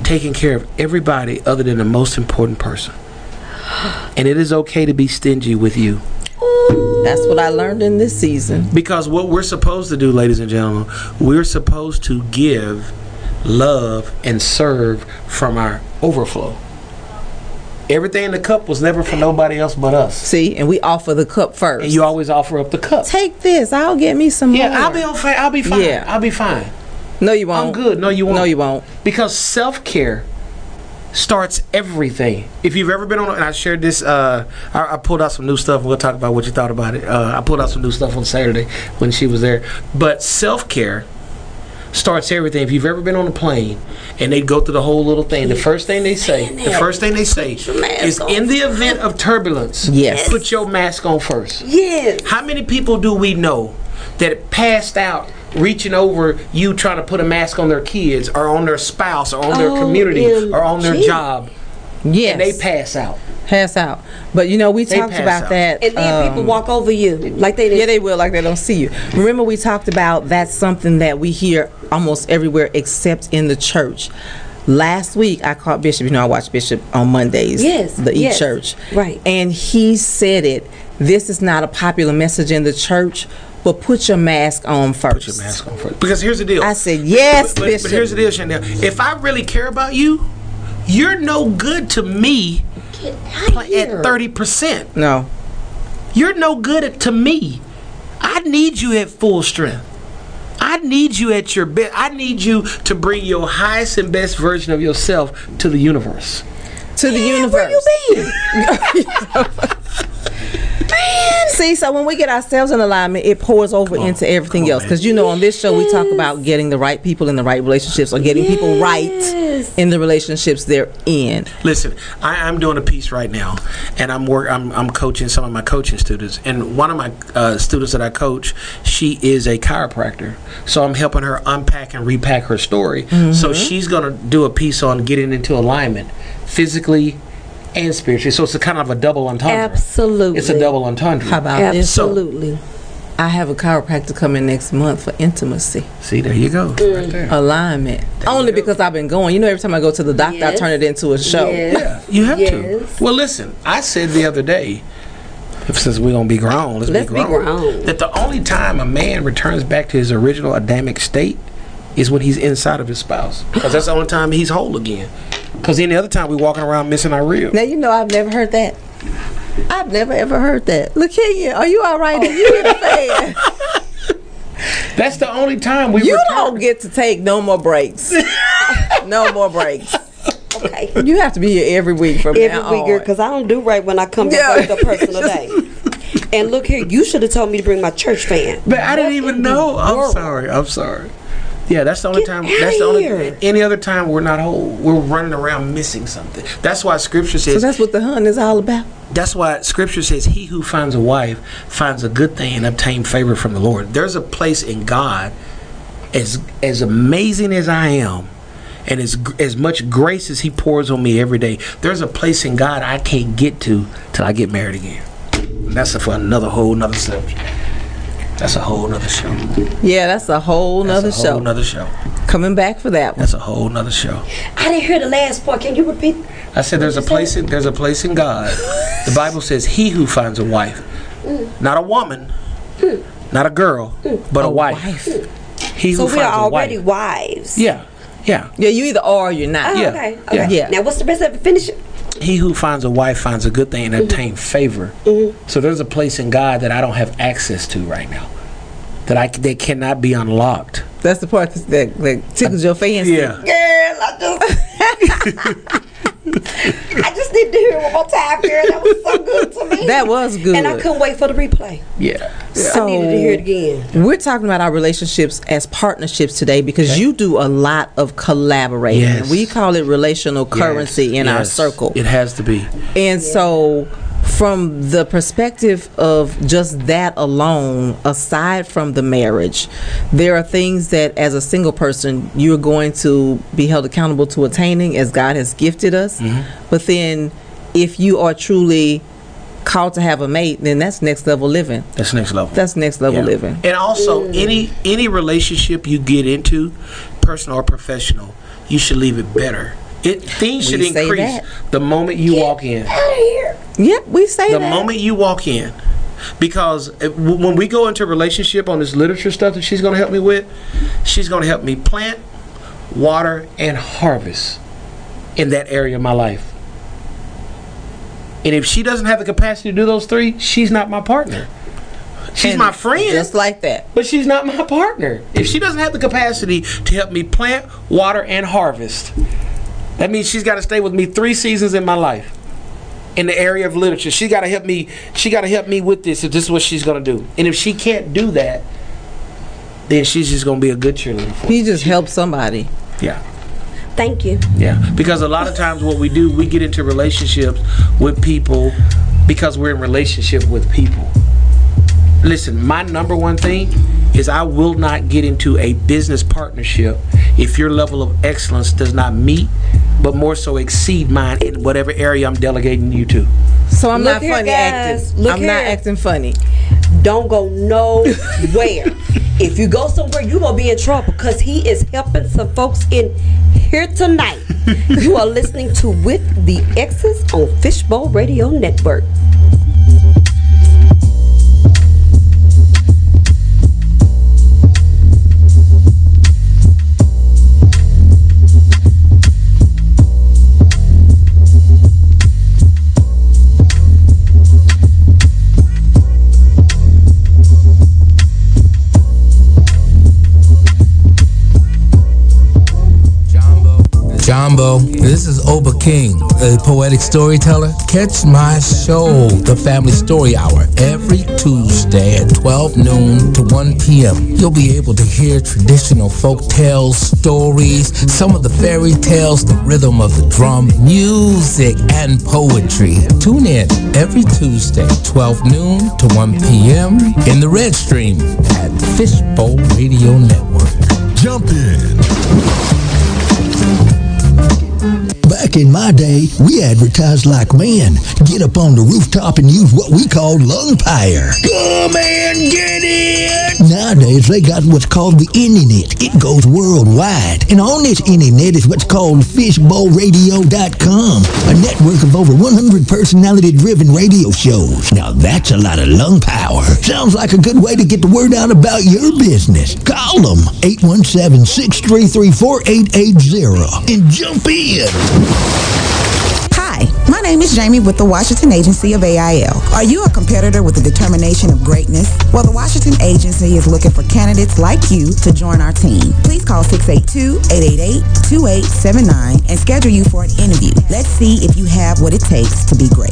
taking care of everybody other than the most important person. And it is okay to be stingy with you. That's what I learned in this season. Because what we're supposed to do, ladies and gentlemen, we're supposed to give, love, and serve from our overflow. Everything in the cup was never for nobody else but us. See, and we offer the cup first. And you always offer up the cup. Take this. I'll get me some more. Yeah, I'll be fine. Yeah. I'll be fine. No, you won't. I'm good. No, you won't. No, you won't. Because self-care starts everything. If you've ever been on, and I shared this, I pulled out some new stuff. We'll talk about what you thought about it. I pulled out some new stuff on Saturday when she was there. But self-care starts everything. If you've ever been on a plane and they go through the whole little thing, the first thing they say is, in the event of turbulence, put your mask on first. Yes. How many people do we know that passed out reaching over you trying to put a mask on their kids or on their spouse or on their community or on their job? Yes. And they pass out. But you know, we talked about that. And then people walk over you like they didn't. Yeah, they will, like they don't see you. Remember, we talked about that's something that we hear almost everywhere except in the church. Last week, I caught Bishop. You know, I watch Bishop on Mondays. Yes. The E-Church. Right. And he said it. This is not a popular message in the church, but put your mask on first. Put your mask on first. Because here's the deal. I said, yes, Bishop. But here's the deal, Shandell. If I really care about you, you're no good to me at 30%. No. You're no good to me. I need you at full strength. I need you at your best. I need you to bring your highest and best version of yourself to the universe. To the universe. Where you been? Man. See, so when we get ourselves in alignment, it pours over into everything else. Because you know, on this show, we talk about getting the right people in the right relationships, or getting people right in the relationships they're in. Listen, I'm doing a piece right now, and I'm coaching some of my coaching students. And one of my students that I coach, she is a chiropractor, so I'm helping her unpack and repack her story. Mm-hmm. So she's gonna do a piece on getting into alignment, physically and spiritually. So it's a kind of a double entendre. Absolutely. It's a double entendre. How about this? Absolutely. So, I have a chiropractor coming next month for intimacy. See, there you go. Mm. Right there. Alignment. There only because I've been going. You know, every time I go to the doctor, I turn it into a show. Yeah, you have to. Well, listen, I said the other day, since we're going to be grown, let's be grown, that the only time a man returns back to his original Adamic state is when he's inside of his spouse. Because that's the only time he's whole again. Because any other time we walking around missing our ribs. Now, you know, I've never heard that. I've never, ever heard that. LaKenya, are you all right? Are you in the fan? That's the only time we. You return. Don't get to take no more breaks. No more breaks. Okay. You have to be here every week from now on. Every week, because I don't do right when I come to break the personal day. And look here, you should have told me to bring my church fan. But I didn't even know. I'm sorry. Yeah, that's the only time. That's the only. Any other time we're not whole. We're running around missing something. That's why Scripture says. So that's what the hunt is all about. That's why Scripture says, "He who finds a wife finds a good thing and obtains favor from the Lord." There's a place in God, as amazing as I am, and as much grace as He pours on me every day. There's a place in God I can't get to till I get married again. And that's for another subject. That's a whole nother show. Yeah, that's a whole nother show. Coming back for that one. That's a whole nother show. I didn't hear the last part. Can you repeat? I said there's a place in God. The Bible says he who finds a wife, not a woman, not a girl, but a wife. He who finds a wife. So we are already wives. Yeah. Yeah. Yeah, you either are or you're not. Oh, yeah. Okay. Now what's the best way to finish it? He who finds a wife finds a good thing and obtains favor. So there's a place in God that I don't have access to right now. They cannot be unlocked. That's the part that tickles your fancy. Yeah. Girl, I just need to hear it one more time, girl. That was so good to me. That was good. And I couldn't wait for the replay. Yeah. So I needed to hear it again. We're talking about our relationships as partnerships today because you do a lot of collaborating. Yes. We call it relational currency in our circle. It has to be. And so from the perspective of just that alone, aside from the marriage, there are things that as a single person you're going to be held accountable to attaining as God has gifted us. But then if you are truly called to have a mate, then that's next level living. That's next level living. And also any relationship you get into, personal or professional, you should leave it better. Things should increase the moment you walk in. Get out of here. Yep, we say that. The moment you walk in. Because when we go into a relationship on this literature stuff that she's going to help me with, she's going to help me plant, water, and harvest in that area of my life. And if she doesn't have the capacity to do those three, she's not my partner. She's my friend. Just like that. But she's not my partner. If she doesn't have the capacity to help me plant, water, and harvest, that means she's got to stay with me 3 seasons in my life in the area of literature. She got to help me. She got to help me with this if this is what she's going to do. And if she can't do that, then she's just going to be a good cheerleader for me. He just helped somebody. Yeah. Thank you. Yeah. Because a lot of times what we do, we get into relationships with people because we're in relationship with people. Listen, my number one thing is I will not get into a business partnership if your level of excellence does not meet but more so exceed mine in whatever area I'm delegating you to. So I'm not funny acting. I'm not acting funny. Don't go nowhere. If you go somewhere, you're going to be in trouble because he is helping some folks in here tonight. You are listening to With the Exes on Fishbowl Radio Network. Jumbo. This is Oba King, a poetic storyteller. Catch my show, The Family Story Hour, every Tuesday at 12 noon to 1 p.m. You'll be able to hear traditional folk tales, stories, some of the fairy tales, the rhythm of the drum, music, and poetry. Tune in every Tuesday, 12 noon to 1 p.m. in the red stream at Fishbowl Radio Network. Jump in. Back in my day, we advertised like men. Get up on the rooftop and use what we call lung fire. Come and get it! Nowadays, they got what's called the internet. It goes worldwide. And on this internet is what's called fishbowlradio.com, a network of over 100 personality-driven radio shows. Now, that's a lot of lung power. Sounds like a good way to get the word out about your business. Call them, 817-633-4880, and jump in. Hi, my name is Jamie with the Washington Agency of AIL. Are you a competitor with a determination of greatness? Well, the Washington Agency is looking for candidates like you to join our team. Please call 682-888-2879 and schedule you for an interview. Let's see if you have what it takes to be great.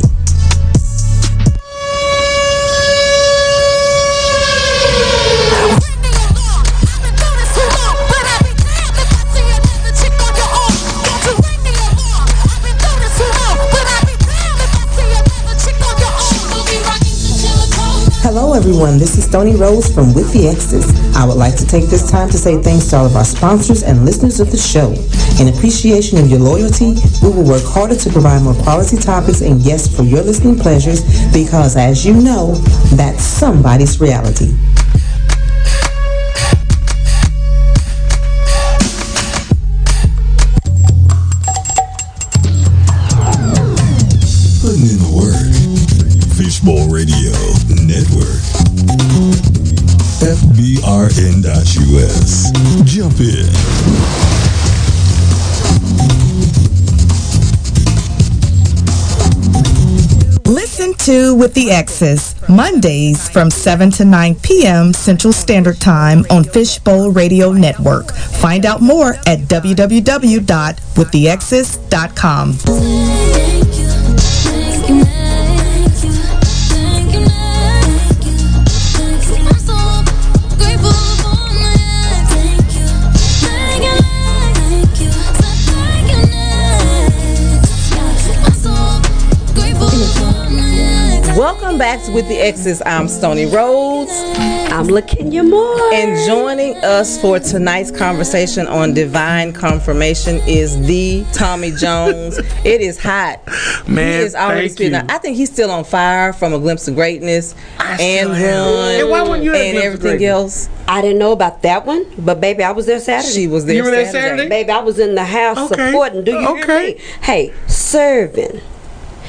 Hello everyone, this is Stony Rose from With the Exes. I would like to take this time to say thanks to all of our sponsors and listeners of the show. In appreciation of your loyalty, we will work harder to provide more quality topics and guests for your listening pleasures because, as you know, that's somebody's reality. Putting in the work. Fishbowl Radio Network. FBRN.US. Jump in. Listen to With the Exes, Mondays from 7 to 9 p.m. Central Standard Time on Fishbowl Radio Network. Find out more at www.withtheexes.com. Welcome back to With the Exes. I'm Stony Rhodes. I'm LaKenya Moore. And joining us for tonight's conversation on divine confirmation is the Tommy Jones. It is hot. Man, he is already spitting out. I think he's still on fire from A Glimpse of Greatness and Run and everything else. I didn't know about that one, but baby, I was there Saturday. She was there. You were there Saturday? Baby, I was in the house supporting. Do you hear me? Hey, serving.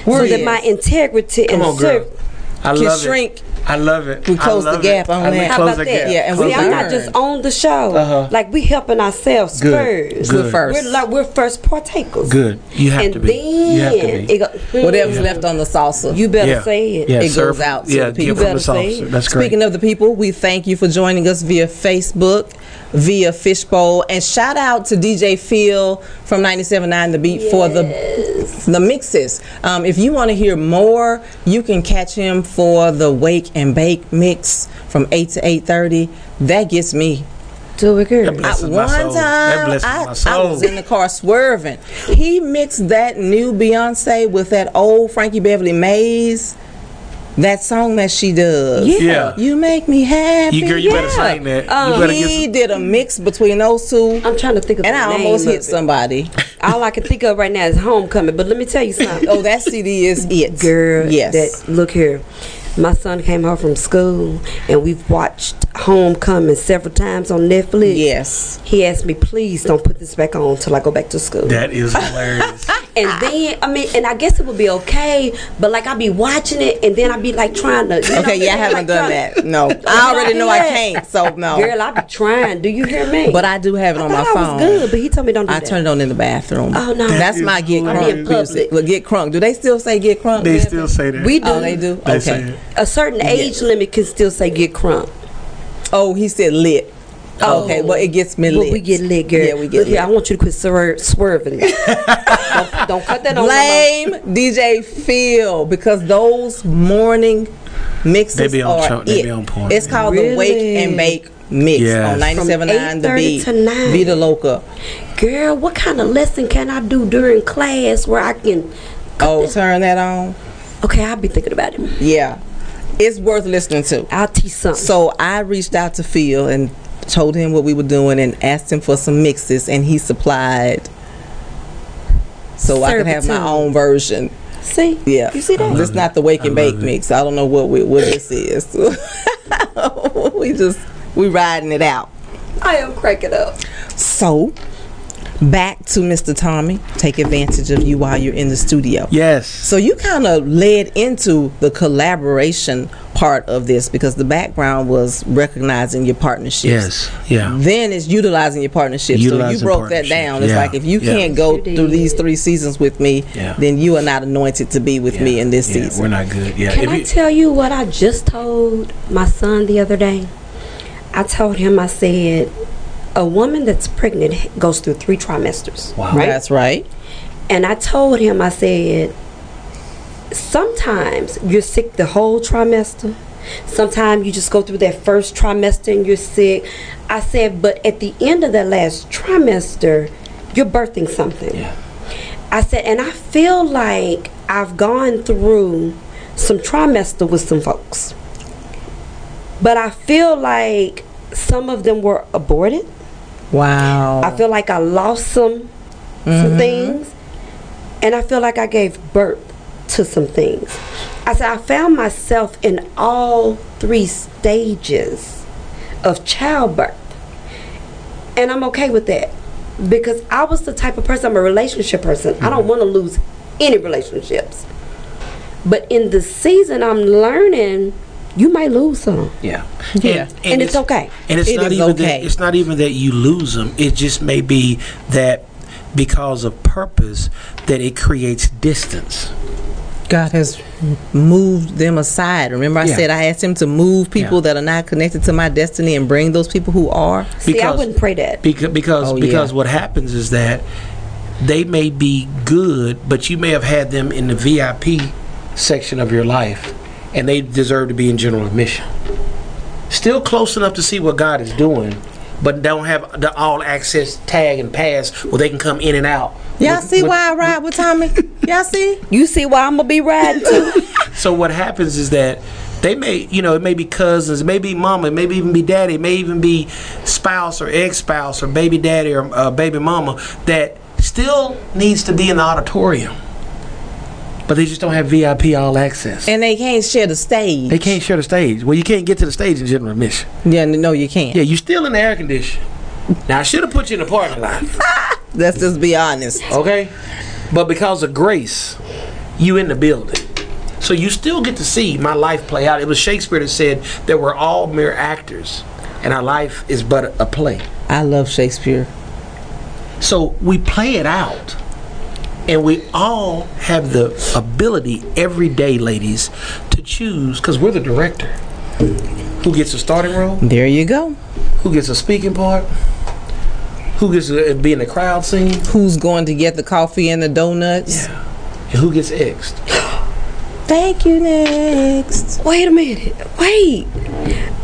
So that my integrity and service can shrink. I love it. We close the gap on that. How about that? Yeah, and we are not just on the show. Like we helping ourselves first. We're first partakers. Good. You have to be. And then whatever's left on the salsa, you better say it. It goes out to the people. You better say it. That's great. Speaking of the people, we thank you for joining us via Facebook, via Fishbowl, and shout out to DJ Phil from 97.9 the Beat for the mixes. If you want to hear more, you can catch him for the Wake and Bake Mix from 8 to 8:30. That gets me. Till it good. One time I was in the car swerving. He mixed that new Beyonce with that old Frankie Beverly Maze. That song that she does. Yeah. You make me happy. You, girl, you better sing that. He did a mix between those two. I'm trying to think of the name. And I almost hit somebody. All I can think of right now is Homecoming. But let me tell you something. Oh, that CD is it. Girl, yes. Look here. My son came home from school, and we've watched Homecoming several times on Netflix. Yes. He asked me, please don't put this back on till I go back to school. That is hilarious. And then, I mean, and I guess it would be okay, but, like, I'd be watching it, and then I'd be, like, trying to. I haven't done that. No. I already know I can't, so no. Girl, I be trying. Do you hear me? But I do have it on my phone. I was good, but he told me don't do that. I turned it on in the bathroom. Oh, no. That's my get crunk music. Well, get crunk. Do they still say get crunk? They still say that. We do. Oh, they do? They say it. A certain age limit can still say get crunk. Oh, he said lit. Oh. Okay, well, it gets me lit. Well, we get lit, girl. Yeah, we get lit. Yeah, I want you to quit swerving. don't cut that on my mouth. Blame DJ Phil because those morning mixes they be on point. It's called the Wake and Bake Mix on 97.9 the Beat. Vita Loca. Girl, what kind of lesson can I do during class where I can turn that on? Okay, I'll be thinking about it. Yeah. It's worth listening to. I'll teach something. So I reached out to Phil and told him what we were doing and asked him for some mixes, and he supplied I could have my own version. See? Yeah. You see that? It's not the Wake and Bake Mix. I don't know what this is. we riding it out. I am cracking up. So back to Mr. Tommy. Take advantage of you while you're in the studio. Yes. So you kind of led into the collaboration part of this, because the background was recognizing your partnerships. Yes. Yeah. Then it's utilizing your partnerships. Utilizing, so you broke that down. It's like, if you can't go through these 3 seasons with me, then you are not anointed to be with me in this season. We're not good. Yeah. Can I tell you what I just told my son the other day? I told him, I said, a woman that's pregnant goes through 3 trimesters. Wow. Right? That's right. And I told him, I said, sometimes you're sick the whole trimester. Sometimes you just go through that first trimester and you're sick. I said, but at the end of that last trimester, you're birthing something. Yeah. I said, and I feel like I've gone through some trimester with some folks. But I feel like some of them were aborted. Wow. I feel like I lost some things. And I feel like I gave birth to some things. I said, I found myself in all 3 stages of childbirth. And I'm okay with that, because I was the type of person, I'm a relationship person. I don't want to lose any relationships. But in the season, I'm learning you might lose some. Yeah. Yeah. And it's okay. And it's not even okay. It's not even that you lose them. It just may be that because of purpose that it creates distance. God has moved them aside. Remember, I said I asked him to move people that are not connected to my destiny and bring those people who are. See, I wouldn't pray that. Because what happens is that they may be good, but you may have had them in the VIP section of your life, and they deserve to be in general admission. Still close enough to see what God is doing, but don't have the all access tag and pass where they can come in and out. Y'all see why I ride with Tommy? Y'all see? You see why I'm gonna be riding too? So what happens is that they may, it may be cousins, it may be mama, it may even be daddy, it may even be spouse or ex-spouse or baby daddy or baby mama that still needs to be in the auditorium. But they just don't have VIP all access. And they can't share the stage. They can't share the stage. Well, you can't get to the stage in general admission. Yeah, no, you can't. Yeah, you're still in the air condition. Now, I should have put you in the parking lot. Let's just be honest. Okay? But because of grace, you in the building. So you still get to see my life play out. It was Shakespeare that said that we're all mere actors, and our life is but a play. I love Shakespeare. So we play it out. And we all have the ability every day, ladies, to choose, because we're the director. Who gets a starting role? There you go. Who gets a speaking part? Who gets to be in the crowd scene? Who's going to get the coffee and the donuts? Yeah. And who gets exed? Thank you, next. Wait a minute. Wait.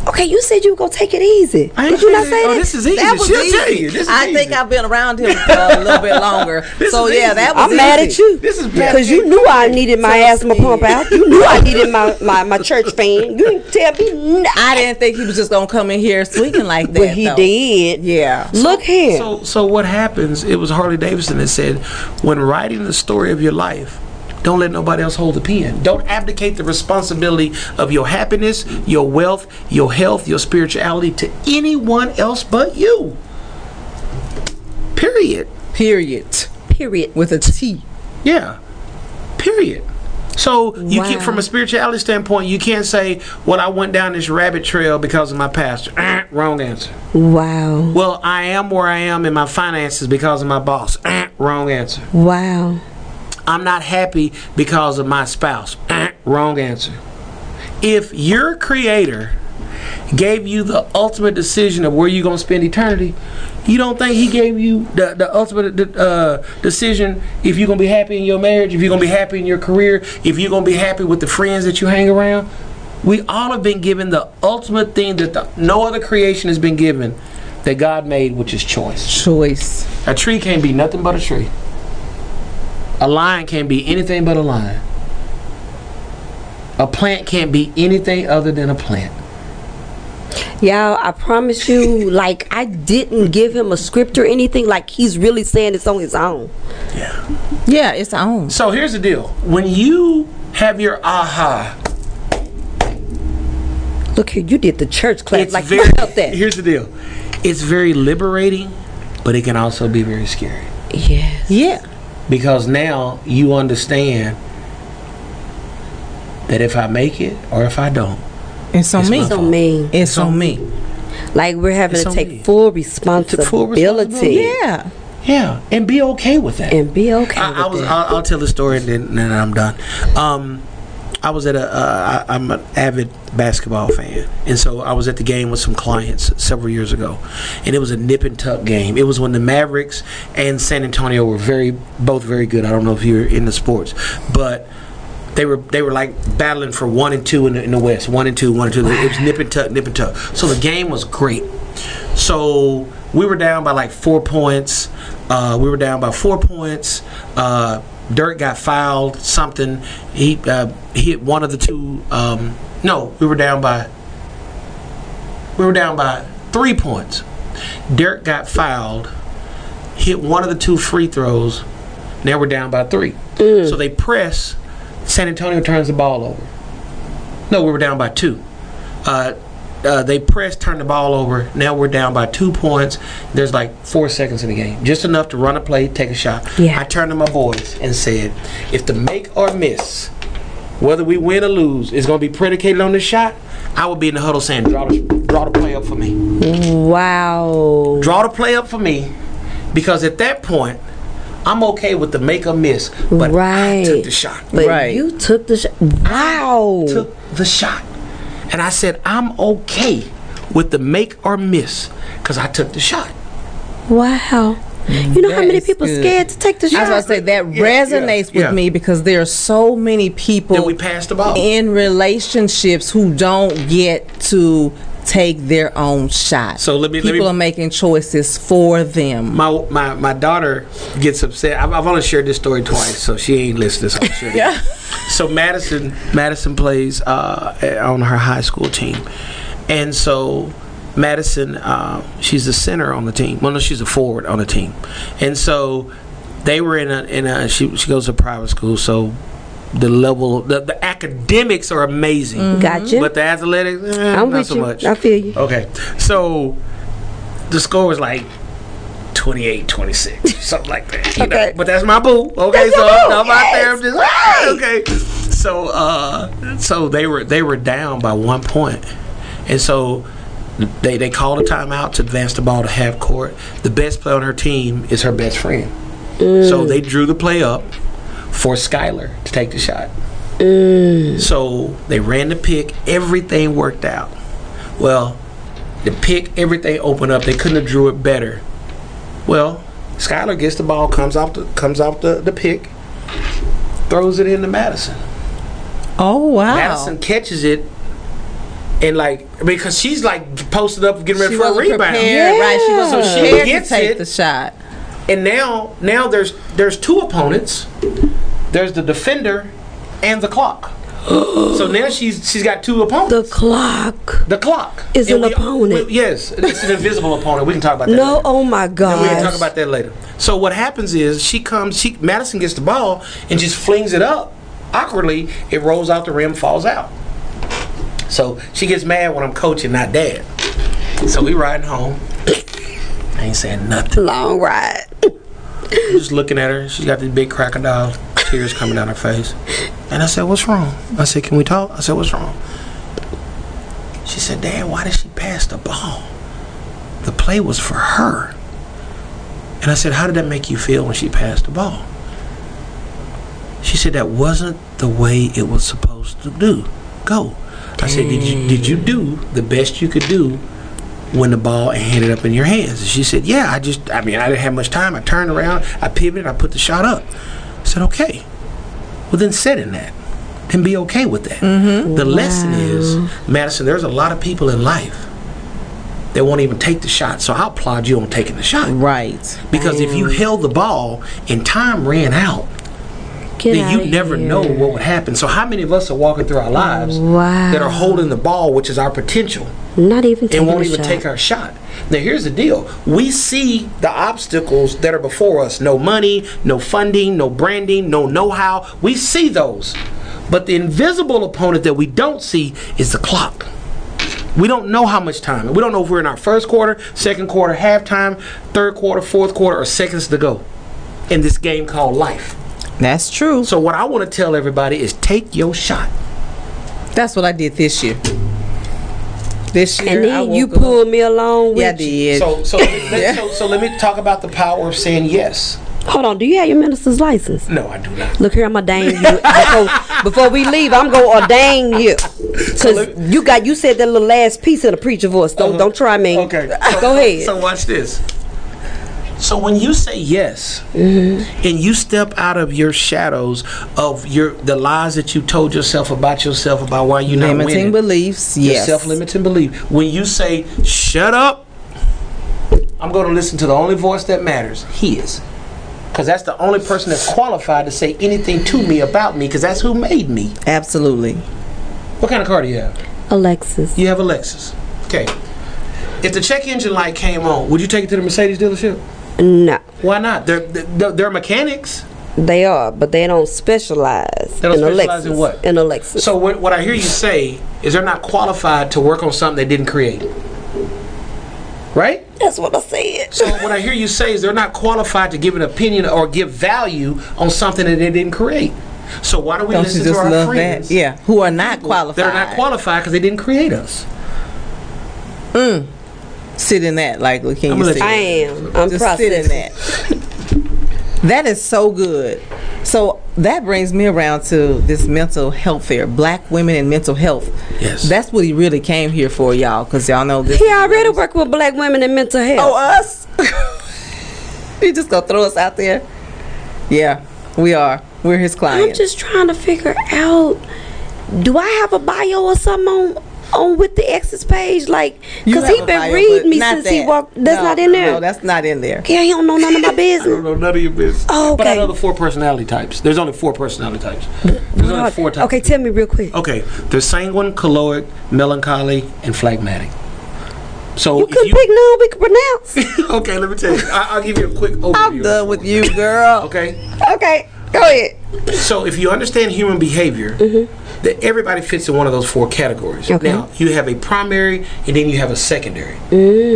Okay, you said you were going to take it easy. Did you not say that? Oh, this is easy. That was easy. I think I've been around him a little bit longer. So, yeah, that was easy. I'm mad at you. This is bad. Because you knew I needed my asthma pump out. You knew I needed my church fan. You didn't tell me nothing. I didn't think he was just going to come in here swinging like that. But he did. Yeah. Look here. So what happens, it was Harley Davidson that said, when writing the story of your life, don't let nobody else hold the pen. Don't abdicate the responsibility of your happiness, your wealth, your health, your spirituality to anyone else but you. Period. Period. Period. With a T. Yeah. Period. So you keep, from a spirituality standpoint, you can't say, well, I went down this rabbit trail because of my pastor. Wrong answer. Wow. Well, I am where I am in my finances because of my boss. Wrong answer. Wow. I'm not happy because of my spouse. Wrong answer. If your creator gave you the ultimate decision of where you're going to spend eternity, you don't think he gave you the ultimate decision if you're going to be happy in your marriage, if you're going to be happy in your career, if you're going to be happy with the friends that you hang around? We all have been given the ultimate thing that no other creation has been given that God made, which is choice. Choice. A tree can't be nothing but a tree. A lion can't be anything but a lion. A plant can't be anything other than a plant. Y'all, I promise you, like, I didn't give him a script or anything. Like, he's really saying it's on his own. Yeah. Yeah, it's on. So here's the deal. When you have your aha. Look here, you did the church class. Like, you felt that. Here's the deal. It's very liberating, but it can also be very scary. Yes. Yeah. Because now you understand that if I make it or if I don't, It's on me. Like we're having to take full responsibility. Yeah. Yeah, and be okay with that. I'll tell the story and then I'm done. I was at I'm an avid basketball fan, and so I was at the game with some clients several years ago, and it was a nip and tuck game. It was when the Mavericks and San Antonio were both very good. I don't know if you're into sports, but they were like battling for 1 and 2 in the West, 1 and 2, 1 and 2. It was nip and tuck. So the game was great. So we were down by like 4 points. Dirk got fouled. Something. He hit one of the two. We were down by 3 points. Dirk got fouled. Hit one of the two free throws. Now we're down by 3. So they press. San Antonio turns the ball over. No, we were down by 2. They press, turn the ball over. Now we're down by 2 points. There's like 4 seconds in the game. Just enough to run a play, take a shot. Yeah. I turned to my boys and said, if the make or miss, whether we win or lose, is going to be predicated on this shot, I would be in the huddle saying, draw the play up for me. Wow. Draw the play up for me, because at that point, I'm okay with the make or miss, but I took the shot. You took the shot. Wow. I took the shot. And I said, I'm okay with the make or miss because I took the shot. Wow. You know that how many people are scared to take the shot? I was about to say, that resonates with me, because there are so many people that we passed the ball in relationships who don't get to take their own shot. So people are making choices for them. My daughter gets upset. I've only shared this story twice, so she ain't listening. So I'm sure. Yeah. So Madison plays on her high school team, and so Madison, she's the center on the team. Well, no, she's a forward on the team, and so they were in a she goes to private school, so. The level, the academics are amazing. Mm-hmm. Gotcha. But the athletics, not so much. I feel you. Okay. So the score was like 28-26, something like that. You know? But that's my boo. Okay, that's so I'm out there. I'm just okay. So so they were down by 1 point. And so they called a timeout to advance the ball to half court. The best player on her team is her best friend. Mm. So they drew the play up for Skyler to take the shot. So they ran the pick. Everything worked out. Well, the pick, everything opened up. They couldn't have drew it better. Well, Skyler gets the ball, comes off the pick, throws it into Madison. Oh, wow. Madison catches it, and because she's posted up getting ready for a rebound. Yeah. Right, she wasn't prepared to take the shot. And now there's two opponents. There's the defender and the clock. So now she's got two opponents. The clock is an opponent. Yes, it's an invisible opponent. We can talk about that later. Oh my God. We can talk about that later. So what happens is Madison gets the ball and just flings it up awkwardly. It rolls out the rim, falls out. So she gets mad when I'm coaching, not dad. So we riding home. I ain't saying nothing. Long ride. I'm just looking at her. She's got this big crocodile tears coming down her face. And I said, what's wrong? I said, can we talk? I said, what's wrong? She said, Dad, why did she pass the ball? The play was for her. And I said, how did that make you feel when she passed the ball? She said, that wasn't the way it was supposed to go. I said, did you do the best you could do when the ball ended up in your hands? And she said, yeah, I didn't have much time. I turned around, I pivoted, I put the shot up. I said, okay. Well, then sit in that. Then be okay with that. Mm-hmm. The lesson is, Madison, there's a lot of people in life that won't even take the shot. So I applaud you on taking the shot. Right. Because if you held the ball and time ran out, then you never know what would happen. So how many of us are walking through our lives that are holding the ball, which is our potential, and won't even take our shot? Now here's the deal. We see the obstacles that are before us. No money, no funding, no branding, no know-how. We see those. But the invisible opponent that we don't see is the clock. We don't know how much time. We don't know if we're in our first quarter, second quarter, halftime, third quarter, fourth quarter, or seconds to go in this game called life. That's true. So what I want to tell everybody is take your shot. That's what I did this year. this year. And then you pulled me along with you. Yeah, I did. So let me talk about the power of saying yes. Hold on, do you have your minister's license? No, I do not. Look here, I'm ordaining you. Before we leave, I'm gonna ordain you. Cause you said that little last piece in the preacher voice. Don't try me. Okay, go ahead. So watch this. So when you say yes, mm-hmm. and you step out of your shadows of the lies that you told yourself about why you're not winning, limiting beliefs, yes, self-limiting belief. When you say shut up, I'm going to listen to the only voice that matters, his, because that's the only person that's qualified to say anything to me about me, because that's who made me. Absolutely. What kind of car do you have? A Lexus. You have a Lexus. Okay. If the check engine light came on, would you take it to the Mercedes dealership? No. Why not? They're mechanics. They are, but they don't specialize. They don't specialize in what? In Lexus. So what I hear you say is they're not qualified to work on something they didn't create. Right? That's what I said. So what I hear you say is they're not qualified to give an opinion or give value on something that they didn't create. So why do we listen to our friends? That? Yeah, who are not qualified. They're not qualified because they didn't create us. Mm. Sit in that, like LaKenya said. I am. I'm just sit in that. That is so good. So that brings me around to this mental health fair, Black Women and Mental Health. Yes. That's what he really came here for, y'all, because y'all know this. He already worked with Black Women and Mental Health. Oh, us? He just gonna throw us out there? Yeah, we are. We're his clients. I'm just trying to figure out, do I have a bio or something on With the Exes page, like, because he been reading me since he walked. That's not in there. No, that's not in there. Yeah, he don't know none of my business. I don't know none of your business. Oh, okay. But I know the 4 personality types. There's only 4 personality types. There's only 4 types. Okay, tell me real quick. Okay, they're sanguine, choleric, melancholy, and phlegmatic. So you couldn't pick none we could pronounce. Okay, let me tell you. I'll give you a quick overview. I'm done with you, girl. Okay. Go ahead. So if you understand human behavior, mm-hmm. that everybody fits in one of those 4 categories. Okay. Now, you have a primary and then you have a secondary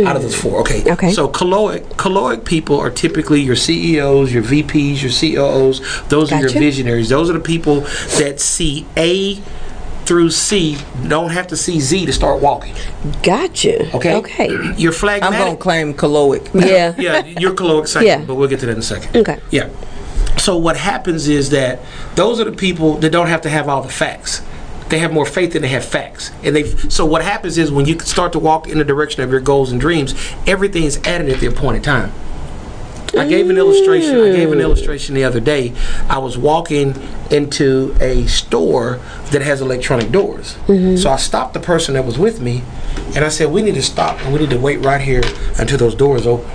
out of those 4. Okay. So caloric people are typically your CEOs, your VPs, your COOs. Those are your visionaries. Those are the people that see A through C, don't have to see Z to start walking. Gotcha. Okay. You're phlegmatic. I'm going to claim caloric. Yeah. Yeah, you're caloric second, but we'll get to that in a second. Okay. Yeah. So what happens is that those are the people that don't have to have all the facts. They have more faith than they have facts. So what happens is when you start to walk in the direction of your goals and dreams, everything is added at the appointed time. I gave an illustration the other day. I was walking into a store that has electronic doors. Mm-hmm. So I stopped the person that was with me, and I said, we need to stop, and we need to wait right here until those doors open.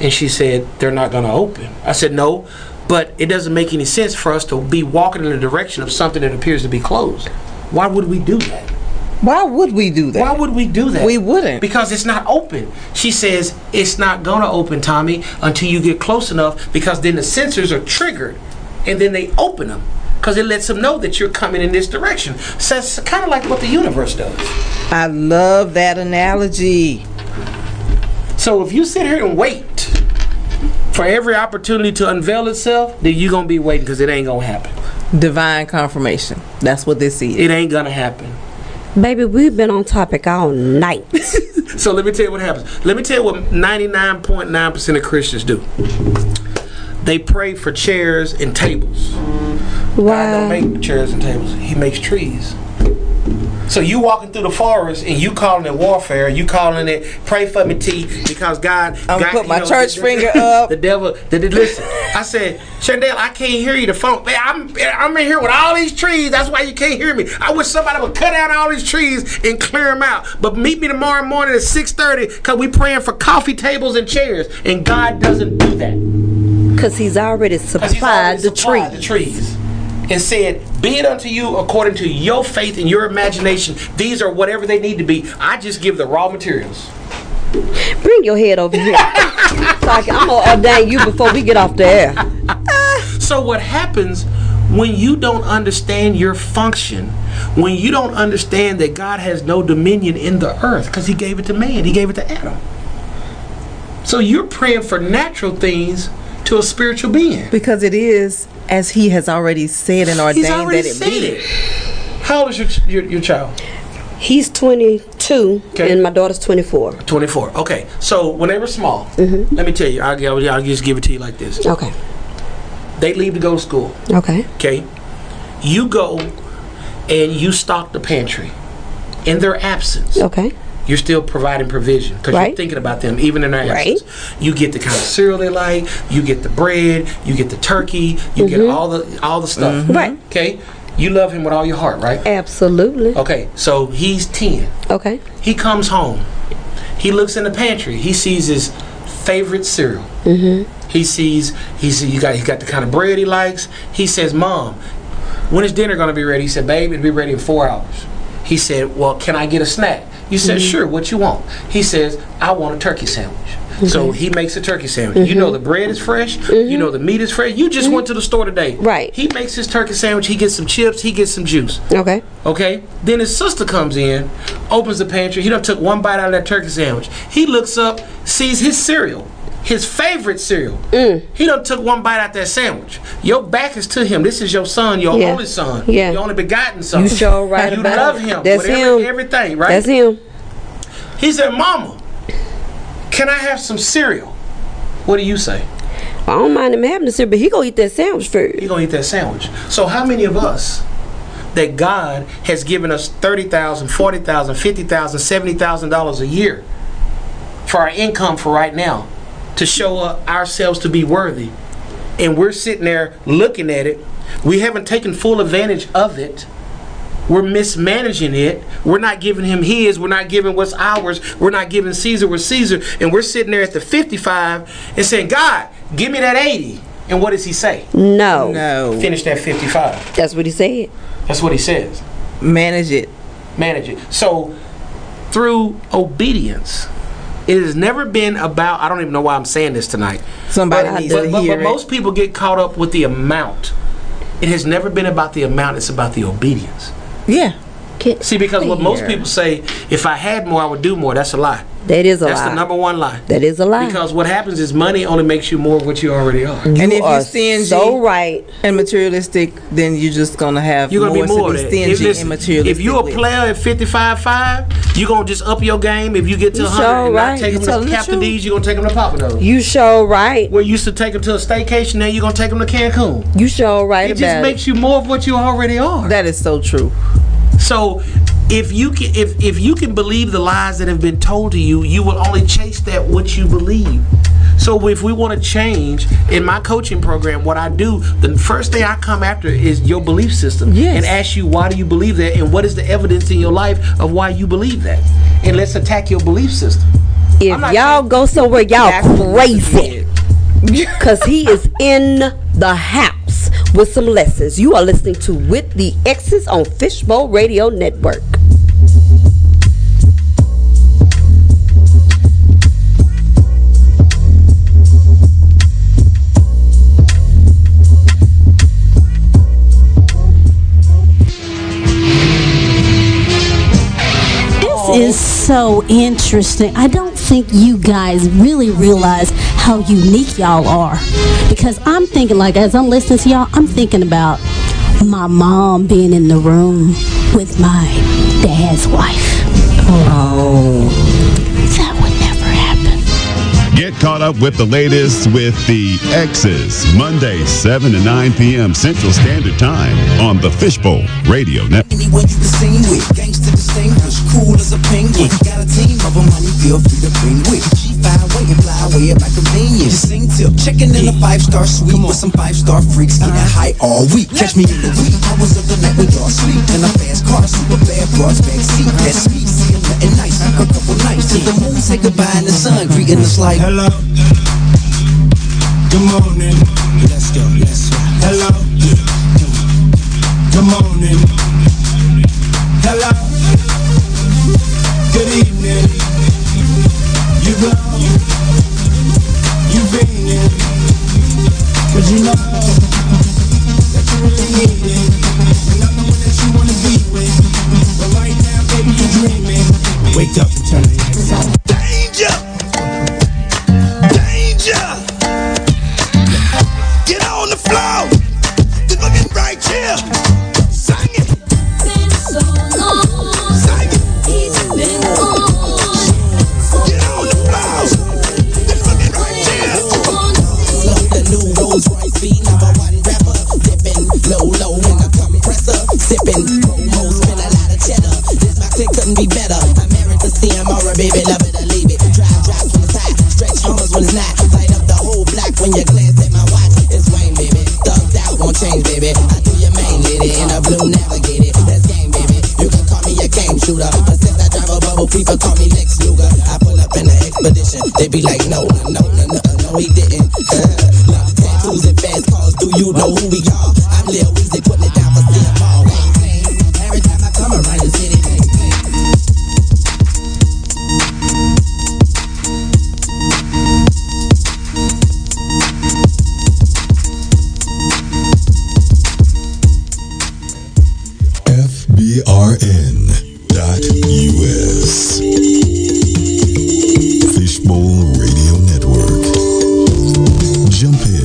And she said, they're not going to open. I said, no, but it doesn't make any sense for us to be walking in the direction of something that appears to be closed. Why would we do that? We wouldn't. Because it's not open. She says, it's not going to open, Tommy, until you get close enough, because then the sensors are triggered, and then they open them. Because it lets them know that you're coming in this direction. So it's kind of like what the universe does. I love that analogy. So if you sit here and wait for every opportunity to unveil itself, then you're going to be waiting, because it ain't going to happen. Divine confirmation. That's what this is. It ain't going to happen. Baby, we've been on topic all night. So let me tell you what happens. Let me tell you what 99.9% of Christians do. They pray for chairs and tables. Wow. God don't make chairs and tables. He makes trees. So you walking through the forest and you calling it warfare, you calling it pray for me T, because God. I'm gonna put my church finger up. The devil. Listen, I said, Chandel, I can't hear you. The phone. Man, I'm in here with all these trees. That's why you can't hear me. I wish somebody would cut out all these trees and clear them out. But meet me tomorrow morning at 6:30, because we praying for coffee tables and chairs, and God doesn't do that. Because He's already supplied the trees. And said, be it unto you according to your faith and your imagination. These are whatever they need to be. I just give the raw materials. Bring your head over here. So I'm going to ordain you before we get off the air. So what happens when you don't understand your function, when you don't understand that God has no dominion in the earth, because He gave it to man. He gave it to Adam. So you're praying for natural things to a spiritual being. Because it is as He has already said and ordained that it be. How old is your child? He's 22. 22, okay. And my daughter's 24. 24. Okay. So when they were small, mm-hmm. Let me tell you, I'll just give it to you like this. Okay. They leave to go to school. Okay. Okay. You go and you stock the pantry in their absence. Okay. You're still providing provision because right. You're thinking about them even in their absence. Right. You get the kind of cereal they like. You get the bread. You get the turkey. You mm-hmm. get all the stuff. Mm-hmm. Right. Okay. You love him with all your heart, right? Absolutely. Okay, so he's 10. Okay. He comes home. He looks in the pantry. He sees his favorite cereal. Mm-hmm. He got the kind of bread he likes. He says, "Mom, when is dinner gonna be ready?" He said, "Babe, it'll be ready in 4 hours." He said, "Well, can I get a snack?" You said, "Sure, what you want?" He says, "I want a turkey sandwich." Mm-hmm. So he makes a turkey sandwich. Mm-hmm. You know the bread is fresh. Mm-hmm. You know the meat is fresh. You just mm-hmm. went to the store today. Right. He makes his turkey sandwich. He gets some chips. He gets some juice. Okay. Okay. Then his sister comes in, opens the pantry. He done took one bite out of that turkey sandwich. He looks up, sees his cereal. His favorite cereal. Mm. He done took one bite out that sandwich. Your back is to him. This is your son, your yeah. only son, yeah. your only begotten son. You sure right you about love him. That's him. Everything, right? That's him. He said, "Mama, can I have some cereal?" What do you say? I don't mind him having the cereal, but he gonna eat that sandwich first. He gonna eat that sandwich. So how many of us that God has given us $30,000, $40,000, $50,000, $70,000 a year for our income for right now? To show ourselves to be worthy, and we're sitting there looking at it. We haven't taken full advantage of it. We're mismanaging it. We're not giving him his. We're not giving what's ours. We're not giving Caesar what's Caesar. And we're sitting there at the 55 and saying, "God, give me that 80." And what does he say? No. No. Finish that 55. That's what he said. That's what he says. Manage it. Manage it. So through obedience. It has never been about, I don't even know why I'm saying this tonight. Somebody needs to hear it. But most people get caught up with the amount. It has never been about the amount, it's about the obedience. Yeah. See, because what most people say, if I had more, I would do more. That's a lie. That is a lie. That's the number one lie. That is a lie. Because what happens is money only makes you more of what you already are. And if you're stingy so right. and materialistic, then you're just going to have more to be stingy and materialistic. If you're a player at 55.5, you're going to just up your game. If you get to 100 and not take them to Captain D's, you're going to take them to Papa Do's. You sure right. Where you used to take them to a staycation, now you're going to take them to Cancun. You sure right about it. It just makes you more of what you already are. That is so true. So, if you can believe the lies that have been told to you, you will only chase that what you believe. So, if we want to change in my coaching program, what I do, the first thing I come after is your belief system yes. and ask you why do you believe that and what is the evidence in your life of why you believe that, and let's attack your belief system. If y'all go somewhere, y'all crazy, because he is in the house. With some lessons. You are listening to With the Exes on Fishbowl Radio Network. This is so interesting. I don't think you guys really realize how unique y'all are, because I'm thinking, like, as I'm listening to y'all, I'm thinking about my mom being in the room with my dad's wife. Oh, that would never happen. Get caught up with the latest with the Exes Monday 7 to 9 p.m. Central Standard Time on the Fishbowl Radio Network. Cool as a penguin, got a team of them, honey, feel free to bring with. G5 way and fly away at my convenience. Sing till checking in a 5-star suite with some 5-star freaks getting high all week. Catch me in the wee hours of the night when y'all sleep in a fast car, super bad broads backseat. That's me, see nothing nice, a couple nights till the moon say goodbye and the sun greeting us like hello, good morning, let's go, let's go. Hello, good morning, hello. Good evening, you love, you been in, but you know that you really need it, and I'm the one that you wanna be with, but right now, baby, you're dreaming. Wake up and turn it on. Danger, danger, get on the floor, they're looking right here. Sing it. It's been so long. Sing it. It's been so long. better. I'm married to CM or a baby, love it or leave it. Drive, drive from the side, stretch almost when it's not. Light up the whole block when you glance at my watch. It's Wayne, baby, thugged out, won't change, baby. I do your main lady in a blue navigated. That's game, baby, you can call me a game shooter. But since I drive a bubble, people call me Lex Luger. I pull up in an expedition, they be like, no, no, no, no, no, he didn't. Tattoos and fast cars, do you know who we are? I'm Lil Weezy, putting it down for CM. FBRN.US Fishbowl Radio Network. Jump in.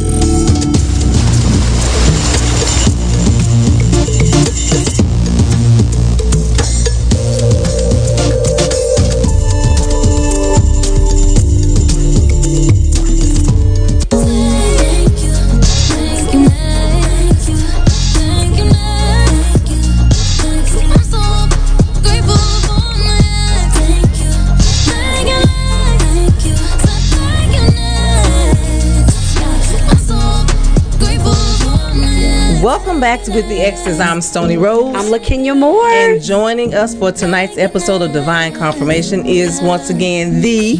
Back to With the Exes. I'm Stony Rose. I'm LaKenya Moore. And joining us for tonight's episode of Divine Confirmation is once again the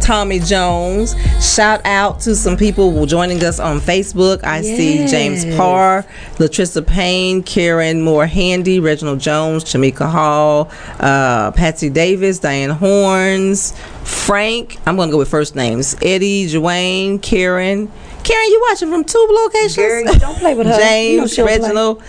Tommy Jones. Shout out to some people joining us on Facebook. I see James Parr, Latrissa Payne, Karen Moore Handy, Reginald Jones, Chamika Hall, Patsy Davis, Diane Horns, Frank. I'm going to go with first names. Eddie, Joanne, Karen. Karen, you watching from two locations? Girl, don't play with her. James, you know Reginald,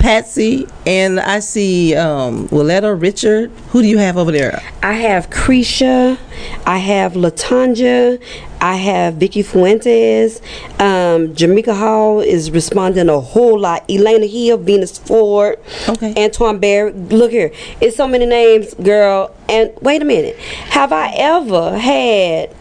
Patsy, and I see Willetta, Richard. Who do you have over there? I have Creisha. I have LaTanja. I have Vicky Fuentes. Jamaica Hall is responding a whole lot. Elena Hill, Venus Ford, okay. Antoine Barrett. Look here. It's so many names, girl. And wait a minute. Have I ever had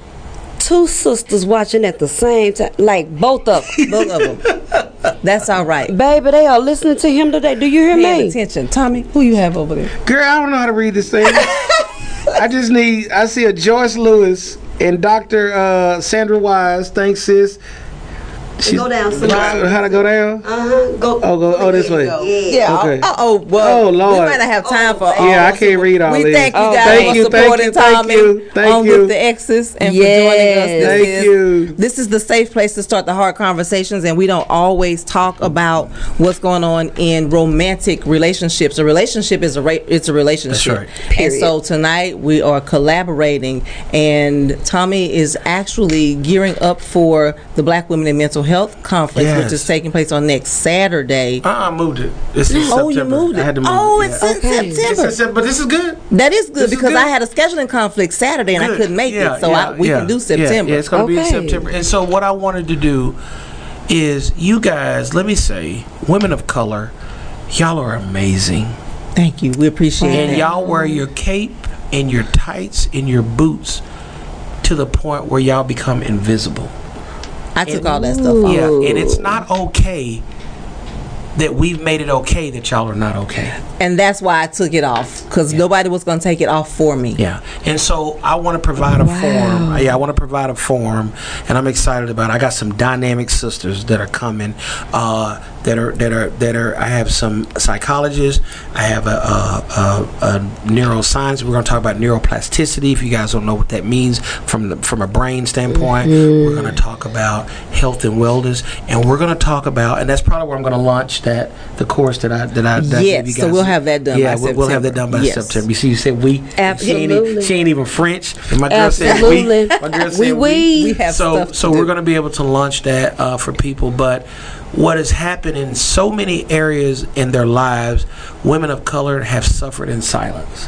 two sisters watching at the same time? Like both of them. Both of them. That's all right. Baby, they are listening to him today. Do you hear me? Attention. Tommy, who you have over there? Girl, I don't know how to read this thing. I see a Joyce Lewis and Dr. Sandra Wise. Thanks, sis. Go down. How to go down? Go. Oh, go. Oh, this way. Yeah. Okay. Oh, well. Oh, Lord. We might not have time for all. Yeah, I can't read all these. We thank you guys for supporting Tommy on With the Exes and for joining us. Thank you. This is the safe place to start the hard conversations, and we don't always talk about what's going on in romantic relationships. A relationship is it's a relationship. That's right. Period. And so tonight we are collaborating, and Tommy is actually gearing up for the Black Women in Mental Health Conference, which is taking place on next Saturday. I moved it. It's in September. You moved it. I had to move it. It's in September. But this is good. That is good because I had a scheduling conflict Saturday and I couldn't make it. So we can do September. Yeah, it's going to be in September. And so what I wanted to do is, you guys, let me say, women of color, y'all are amazing. Thank you. We appreciate it. And y'all wear your cape and your tights and your boots to the point where y'all become invisible. I took all that stuff off. Yeah, and it's not okay that we've made it okay that y'all are not okay. And that's why I took it off, because nobody was going to take it off for me. Yeah, and so I want to provide a forum. Yeah, I want to provide a forum, and I'm excited about it. I got some dynamic sisters that are coming. I have some psychologists. I have a neuroscience. We're going to talk about neuroplasticity. If you guys don't know what that means from a brain standpoint, we're going to talk about health and wellness, and we're going to talk about, and that's probably where I'm going to launch the course that I gave you guys. So we'll have that done. Yeah, we'll have that done by September. You see, you said we. Absolutely. She ain't even French. And my girl said we. My girl said we have so we're going to be able to launch that for people, but. What has happened in so many areas in their lives, women of color have suffered in silence.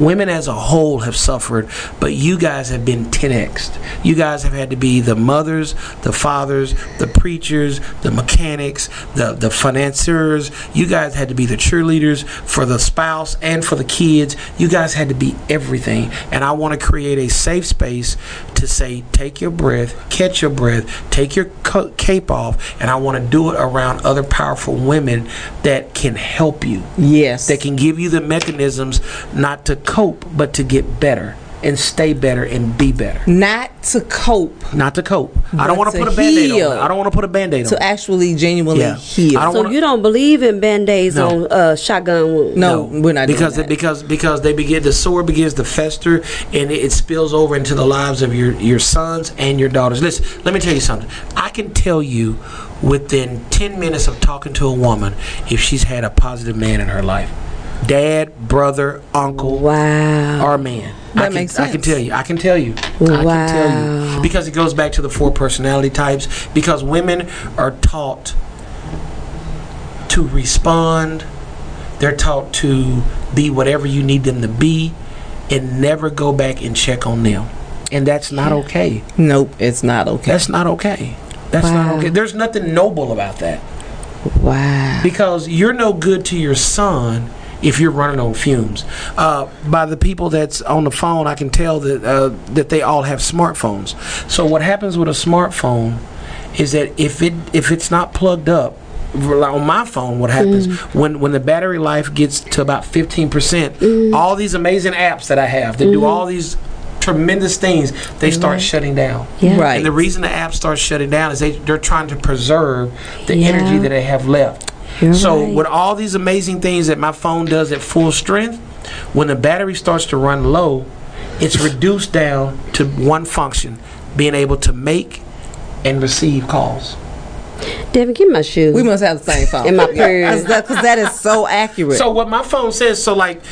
Women as a whole have suffered, but you guys have been 10x'd. You guys have had to be the mothers, the fathers, the preachers, the mechanics, the financiers. You guys had to be the cheerleaders for the spouse and for the kids. You guys had to be everything. And I want to create a safe space to say, take your breath, catch your breath, take your cape off, and I want to do it around other powerful women that can help you. Yes. That can give you the mechanisms not to cope, but to get better and stay better and be better. Not to cope. Not to cope. I don't want to put a Band-Aid on. I don't want to put a Band-Aid on. To actually genuinely heal. So you don't believe in Band-Aids on shotgun wounds? No, we're not doing that. Because they begin, the sore begins to fester, and it spills over into the lives of your sons and your daughters. Listen, let me tell you something. I can tell you within 10 minutes of talking to a woman if she's had a positive man in her life. Dad, brother, uncle, or man. That makes sense. I can tell you. I can tell you. Because it goes back to the four personality types. Because women are taught to respond. They're taught to be whatever you need them to be and never go back and check on them. And that's not okay. Nope, it's not okay. That's not okay. That's not okay. There's nothing noble about that. Wow. Because you're no good to your son if you're running on fumes. By the people that's on the phone, I can tell that that they all have smartphones. So what happens with a smartphone is that if it's not plugged up, on my phone, what happens when the battery life gets to about 15%? All these amazing apps that I have that do all these tremendous things, they start shutting down. Right. And the reason the apps start shutting down is they're trying to preserve the energy that they have left. So with all these amazing things that my phone does at full strength, when the battery starts to run low, it's reduced down to one function, being able to make and receive calls. Devin, get my shoes. We must have the same phone. And my purse. Because that is so accurate. So what my phone says, so like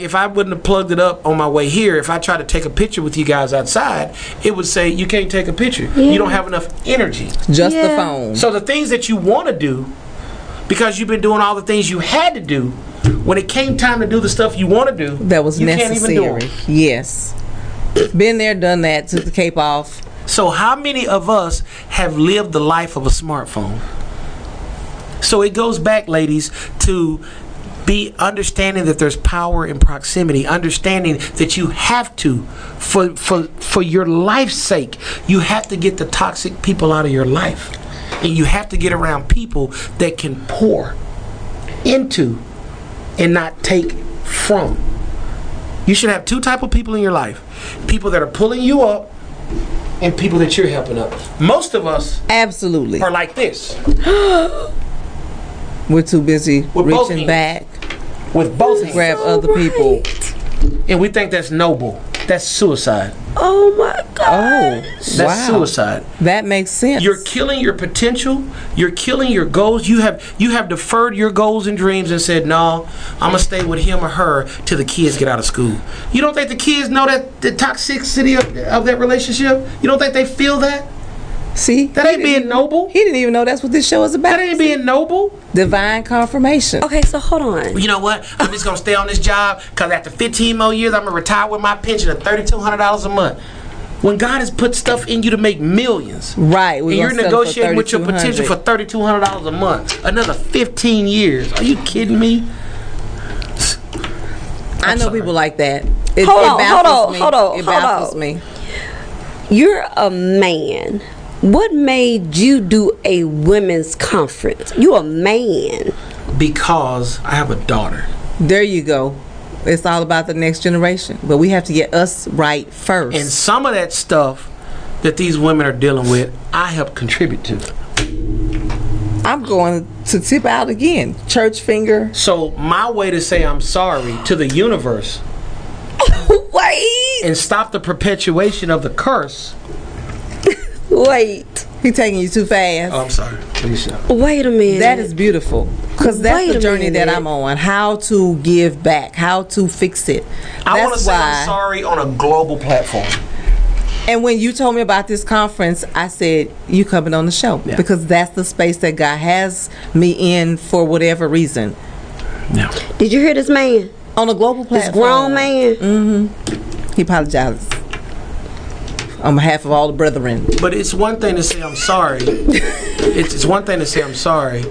if I wouldn't have plugged it up on my way here, if I tried to take a picture with you guys outside, it would say, you can't take a picture. Yeah. You don't have enough energy. Just the phone. So the things that you want to do, because you've been doing all the things you had to do, when it came time to do the stuff you want to do, that was necessary. Can't even do it. Yes. Been there, done that, took the cape off. So how many of us have lived the life of a smartphone? So it goes back, ladies, to be understanding that there's power in proximity, understanding that you have to, for your life's sake, you have to get the toxic people out of your life. And you have to get around people that can pour into and not take from. You should have two type of people in your life. People that are pulling you up and people that you're helping up. Most of us are like this. We're too busy reaching back with both hands to grab other people. And we think that's noble. That's suicide. Oh my God. Oh, that's suicide. That makes sense. You're killing your potential. You're killing your goals. You have deferred your goals and dreams and said, no, I'm going to stay with him or her till the kids get out of school. You don't think the kids know that the toxicity of that relationship? You don't think they feel that? See? That ain't being noble. He didn't even know that's what this show is about. That ain't being noble. Divine confirmation. Okay, so hold on. You know what? I'm just going to stay on this job because after 15 more years, I'm going to retire with my pension of $3,200 a month. When God has put stuff in you to make millions. Right. And you're negotiating with your potential for $3,200 a month. Another 15 years. Are you kidding me? I know people like that. It baffles me. You're a man. What made you do a women's conference? You a man. Because I have a daughter. There you go. It's all about the next generation. But we have to get us right first. And some of that stuff that these women are dealing with, I help contribute to. I'm going to tip out again. Church finger. So my way to say I'm sorry to the universe and stop the perpetuation of the curse. Wait. He taking you too fast. Oh, I'm sorry. Let me stop. Wait a minute. That is beautiful. Because that's the journey that I'm on. How to give back. How to fix it. I want to say I'm sorry on a global platform. And when you told me about this conference, I said, you coming on the show. Yeah. Because that's the space that God has me in for whatever reason. Yeah. Did you hear this man? On a global platform. This grown man. Mm-hmm. He apologizes on behalf of all the brethren. But it's one thing to say I'm sorry. It's one thing to say I'm sorry,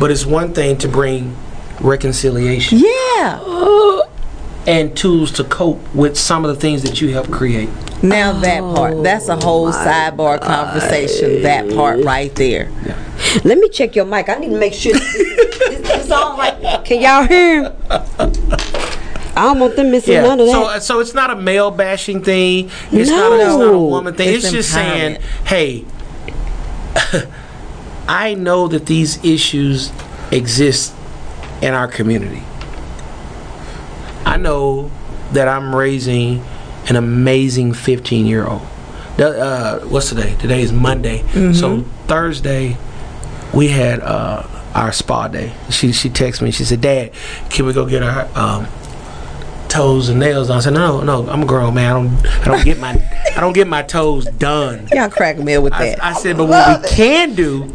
but it's one thing to bring reconciliation. Yeah. And tools to cope with some of the things that you help create. Now that part, that's a whole sidebar conversation, that part right there. Yeah. Let me check your mic. I need to make sure it's on right. Can y'all hear? I don't want them missing none of that. So it's not a male bashing thing. It's not a woman thing. It's just saying, hey, I know that these issues exist in our community. I know that I'm raising an amazing 15-year-old. What's today? Today is Monday. Mm-hmm. So Thursday, we had our spa day. She texted me. She said, "Dad, can we go get our toes and nails done?" I said, "No, I'm a grown man. I don't get my toes done." Y'all crack me with that. I said, "But what we can do,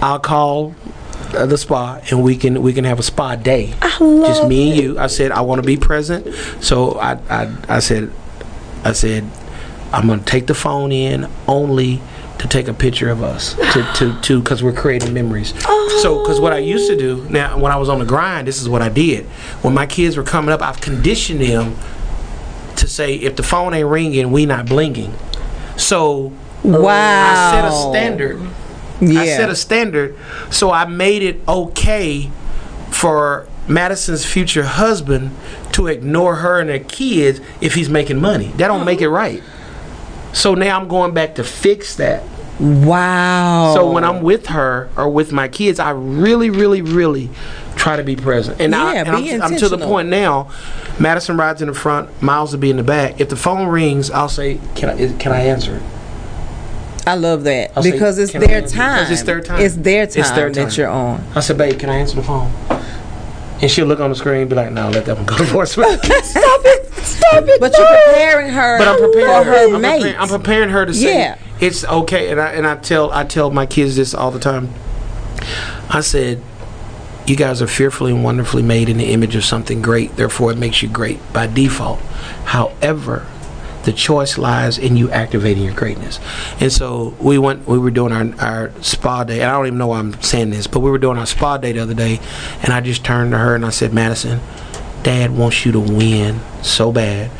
I'll call the spa and we can have a spa day. Just me and you." I said, "I want to be present." So I said, I'm gonna take the phone in only to take a picture of us, to because we're creating memories. Oh. So, because what I used to do now, when I was on the grind, this is what I did. When my kids were coming up, I've conditioned them to say, if the phone ain't ringing, we not blinking. So, I set a standard. Yeah. I set a standard, so I made it okay for Madison's future husband to ignore her and her kids if he's making money. That don't make it right. So now I'm going back to fix that. Wow. So when I'm with her or with my kids, I really, really, really try to be present. And, I'm to the point now, Madison rides in the front, Miles will be in the back. If the phone rings, I'll say, can I answer it? I love that. Because it's their time. It's their time that you're on. I said, babe, can I answer the phone? And she'll look on the screen and be like, no, let that one go to voicemail. Stop it. But you're preparing her for her mate. I'm preparing her to say it's okay. And I tell my kids this all the time. I said, you guys are fearfully and wonderfully made in the image of something great. Therefore, it makes you great by default. However, the choice lies in you activating your greatness. And so we were doing our spa day, and I don't even know why I'm saying this, but we were doing our spa day the other day, and I just turned to her and I said, Madison, Dad wants you to win so bad,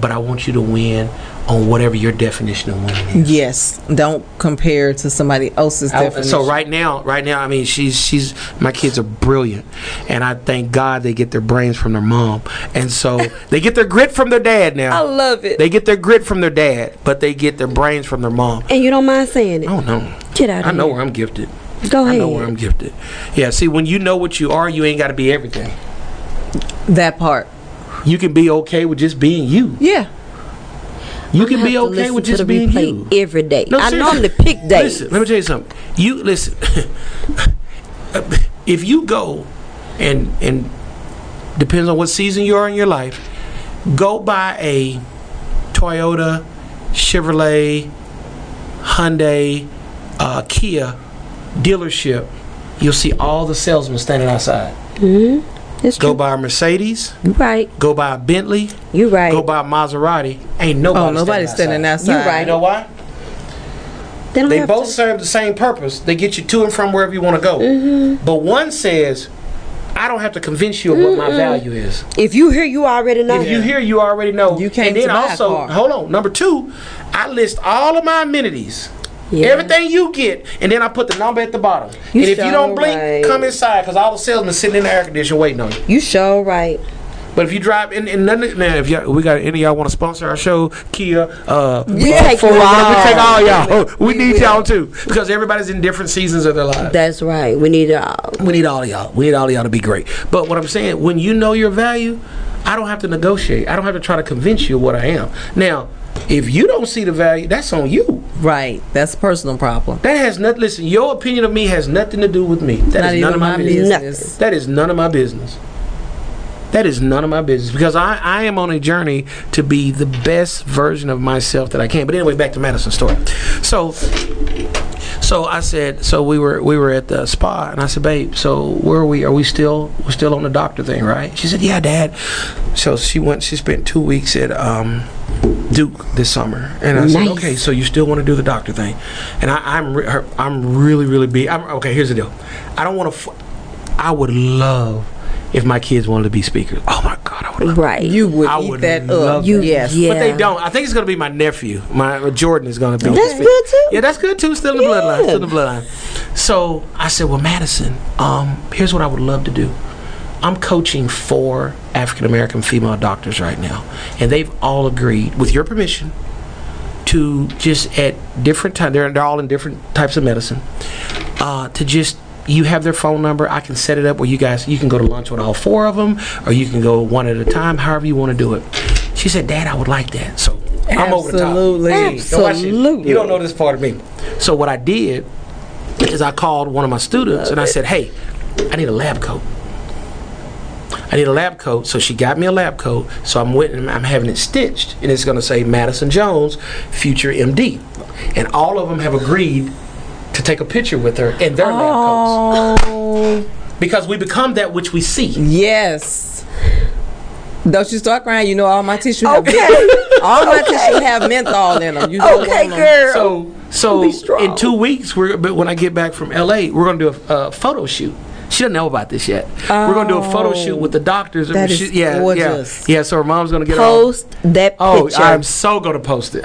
but I want you to win on whatever your definition of winning is. Yes, don't compare to somebody else's definition. So right now, I mean, she's my kids are brilliant, and I thank God they get their brains from their mom, and so they get their grit from their dad now. I love it. They get their grit from their dad, but they get their brains from their mom. And you don't mind saying it? Oh no. Get out of here. I know where I'm gifted. Go ahead. I know where I'm gifted. Yeah. See, when you know what you are, you ain't got to be everything. That part. You can be okay with just being you. Yeah. You can be okay with just being you every day. No, I normally pick days. Listen, let me tell you something. You listen. If you go and depends on what season you are in your life, go buy a Toyota, Chevrolet, Hyundai, Kia dealership. You'll see all the salesmen standing outside. Mm-hmm. Go buy a Mercedes. You right. Go buy a Bentley. You right. Go buy a Maserati. Ain't nobody standing outside. You right. You know why? They both serve the same purpose. They get you to and from wherever you want to go. Mm-hmm. But one says, I don't have to convince you of what my value is. If you hear, you already know. If you hear, you already know. You can't. And then also, hold on. Number two, I list all of my amenities. Yeah. Everything you get, and then I put the number at the bottom. And if you don't blink, come inside, because all the salesmen sitting in the air conditioner waiting on you. You sure right. But if you drive in nothing, now if y'all, we got any of y'all want to sponsor our show, Kia, Ford, we take all y'all. Oh, we need y'all too, because everybody's in different seasons of their lives. That's right. We need all. We need all of y'all. We need all of y'all to be great. But what I'm saying, when you know your value, I don't have to negotiate. I don't have to try to convince you of what I am. Now, if you don't see the value, that's on you. Right. That's a personal problem. That has nothing. Listen, your opinion of me has nothing to do with me. That is none of my business. That is none of my business. That is none of my business, because I am on a journey to be the best version of myself that I can. But anyway, back to Madison's story. So I said, we were at the spa, and I said, babe, so where are we? Are we still on the doctor thing, right? She said, yeah, Dad. So she spent 2 weeks at Duke this summer, and I said, okay, so you still want to do the doctor thing? And I'm really, really big. Okay, here's the deal. I don't want to. I would love if my kids wanted to be speakers. Oh my God, I would love. Right, you would. I eat would that love up. You, yes, yeah. But they don't. I think it's going to be my nephew. My Jordan is going to be. That's good too. Yeah, that's good too. Still in the bloodline. Still in the bloodline. So I said, well, Madison, here's what I would love to do. I'm coaching 4 African American female doctors right now, and they've all agreed, with your permission, to just at different times, they're all in different types of medicine, to just, you have their phone number, I can set it up where you can go to lunch with all 4 of them, or you can go one at a time, however you want to do it. She said, Dad, I would like that. So I'm over the top. Absolutely. You don't know this part of me. So what I did is I called one of my students and I said, hey, I need a lab coat. I need a lab coat. So she got me a lab coat. So I'm having it stitched, and it's going to say Madison Jones, future MD. And all of them have agreed to take a picture with her in their lab coats. Because we become that which we see. Yes. Don't you start crying. You know all my tissue tissue have menthol in them. You know, girl. So in 2 weeks, when I get back from LA, we're going to do a photo shoot. She doesn't know about this yet. We're going to do a photo shoot with the doctors. Gorgeous. Yeah, so her mom's going to get picture. I'm so going to post it.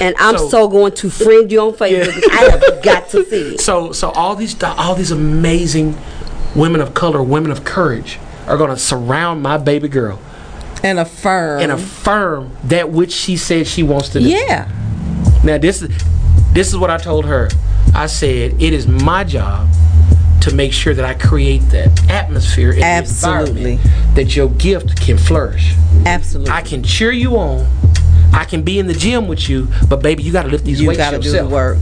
And I'm so going to friend you on Facebook. I have got to see it. So all these amazing women of color, women of courage, are going to surround my baby girl. And affirm. That which she said she wants to do. Yeah. Now, this is what I told her. I said, it is my job to make sure that I create that atmosphere and environment that your gift can flourish. Absolutely. I can cheer you on. I can be in the gym with you, but baby, you got to lift these weights yourself. You got to do the work.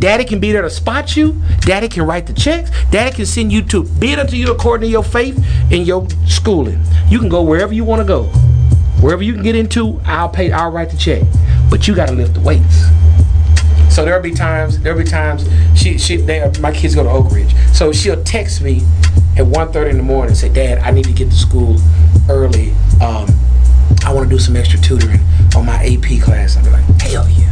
Daddy can be there to spot you. Daddy can write the checks. Daddy can send you to bid unto you according to your faith and your schooling. You can go wherever you want to go. Wherever you can get into, I'll write the check. But you got to lift the weights. So there'll be times my kids go to Oak Ridge. So she'll text me at 1:30 in the morning and say, Dad, I need to get to school early. I want to do some extra tutoring on my AP class. I'll be like, hell yeah.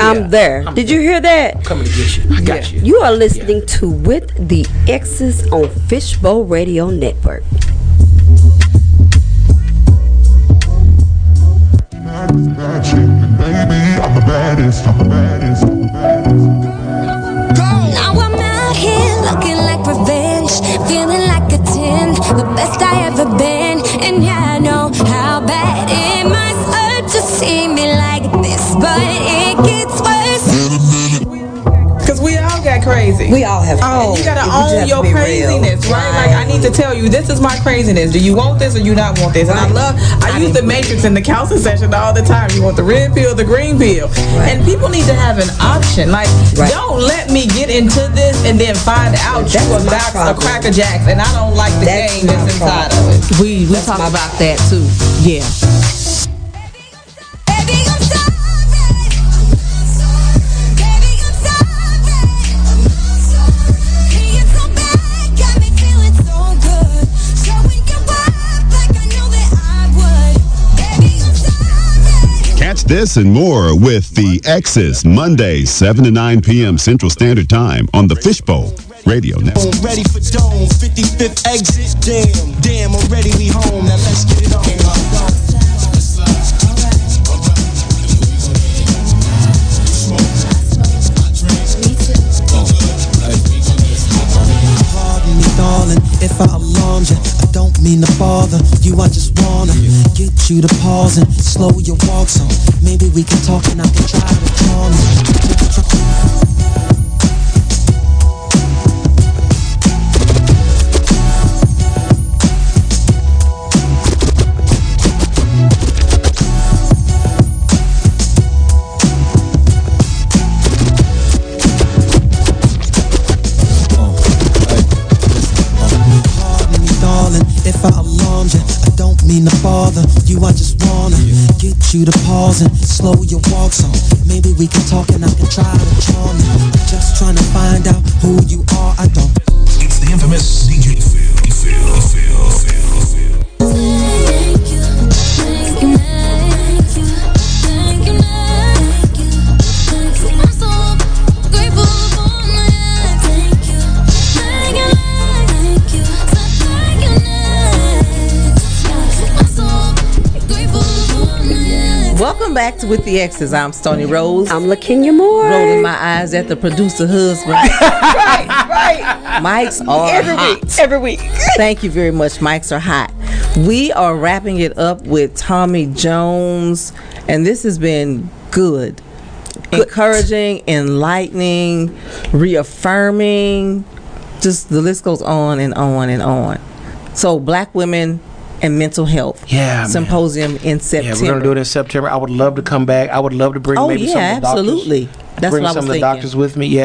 I'm there. Did you hear that? I'm coming to get you. I got you. You are listening to With the Exes on Fishbowl Radio Network. I'm the baddest, I'm the baddest, I'm the baddest. Now I'm out here looking like revenge, feeling like a 10, the best I ever been. And yeah, I know how bad it must hurt to see me like this, but it gets worse. Cause we all got crazy. We all have crazy. You gotta own your craziness, right? Like, I need to tell you, this is my craziness. Do you want this or you not want this? And I use the matrix in the counseling session all the time. You want the red pill, the green pill. Right. And people need to have an option. Like, don't let me get into this and then find out you were a Cracker Jacks and I don't like the game that's inside of it. We talk about that too. Yeah. This and more with The Exes, Monday, 7 to 9 p.m. Central Standard Time on the Fishbowl Radio Network. Ready for Dome, 55th exit. Damn, already we home. Now let's get it on. Darling, if I alarmed you, I don't mean to bother you. I just wanna get you to pause and slow your walk. So maybe we can talk and I can try to calm you. I just wanna get you to pause and slow your walk. So maybe we can talk and I can try to charm you. Just trying to find out who you are. I don't. It's the infamous DJ Phil. Welcome back to With the Exes. I'm Stony Rose. I'm LaKenya Moore. Rolling my eyes at the producer husband. Right. right. Mics are every week. Thank you very much. Mics are hot. We are wrapping it up with Tommy Jones, and this has been good. Encouraging, enlightening, reaffirming. Just the list goes on and on and on. So Black Women and Mental Health Symposium in September. Yeah, we're going to do it in September. I would love to come back. I would love to bring some of the doctors with me,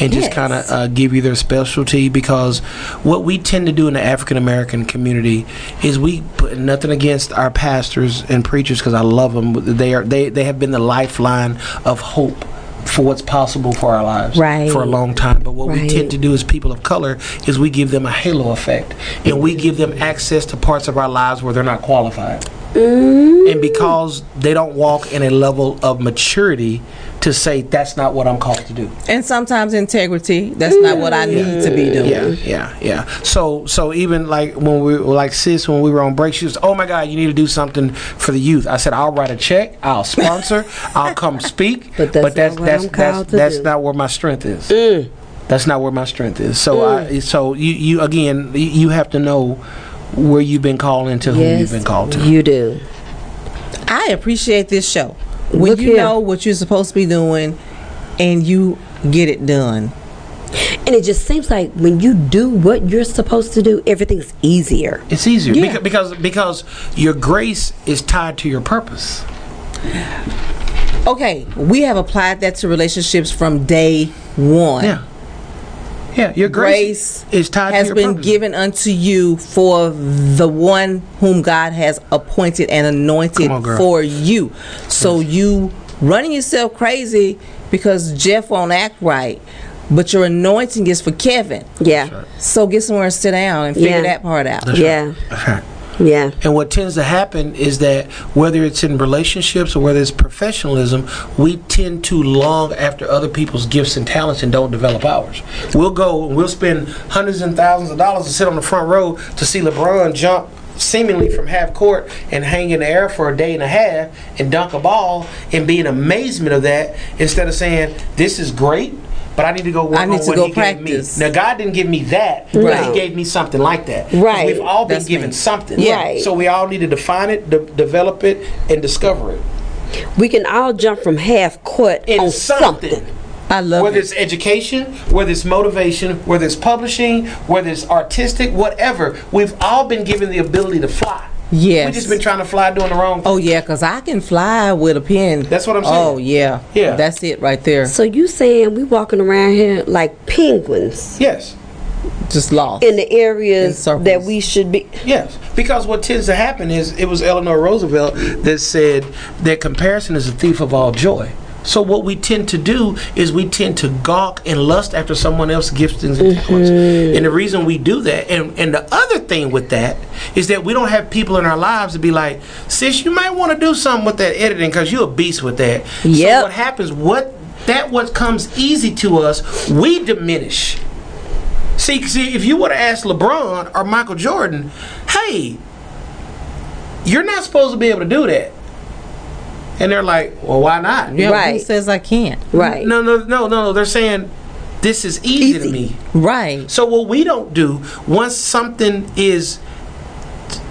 and just kind of give you their specialty, because what we tend to do in the African American community is we put nothing against our pastors and preachers, because I love them. They have been the lifeline of hope for what's possible for our lives for a long time. But what we tend to do as people of color is we give them a halo effect, and we give them access to parts of our lives where they're not qualified. And because they don't walk in a level of maturity to say that's not what I'm called to do, and sometimes integrity, that's not what I need to be doing. So even like when we were like sis, when we were on break, she was, oh my God, you need to do something for the youth. I said, I'll write a check, I'll sponsor, I'll come speak, but that's not where my strength is. That's not where my strength is. So you again, you have to know where you've been called and to whom you've been called to. You do. I appreciate this show. When you know what you're supposed to be doing and you get it done. And it just seems like when you do what you're supposed to do, everything's easier. It's easier because your grace is tied to your purpose. Okay, we have applied that to relationships from day one. Yeah, your grace is tied has to your been purpose. Given unto you for the one whom God has appointed and anointed for you. So you running yourself crazy because Jeff won't act right, but your anointing is for Kevin. Right. So get somewhere and sit down and figure that part out. Yeah. And what tends to happen is that whether it's in relationships or whether it's professionalism, we tend to long after other people's gifts and talents and don't develop ours. We'll go and we'll spend hundreds and thousands of dollars to sit on the front row to see LeBron jump seemingly from half court and hang in the air for a day and a half and dunk a ball and be in amazement of that, instead of saying, this is great, but I need to go work on what he practice. Gave me. Now, God didn't give me that, but he gave me something like that. Right. We've all been given something. Yeah. Right. So we all need to define it, develop it, and discover it. We can all jump from half court on something. I love whether it's education, whether it's motivation, whether it's publishing, whether it's artistic, whatever. We've all been given the ability to fly. Yes. We've just been trying to fly doing the wrong thing. Oh, yeah, because I can fly with a pen. That's what I'm saying. Oh, yeah. Yeah. That's it right there. So you saying we walking around here like penguins. Yes. Just lost. In the areas that we should be. Yes. Because what tends to happen is, it was Eleanor Roosevelt that said that comparison is a thief of all joy. So what we tend to do is we tend to gawk and lust after someone else's gifts and talents. And the reason we do that, and the other thing with that, is that we don't have people in our lives to be like, sis, you might want to do something with that editing because you're a beast with that. Yep. So what happens, what comes easy to us, we diminish. See, if you would have asked LeBron or Michael Jordan, hey, you're not supposed to be able to do that. And they're like, well, why not? Yeah, right. Who says I can't? Right. No. They're saying, this is easy to me. Right. So what we don't do, once something is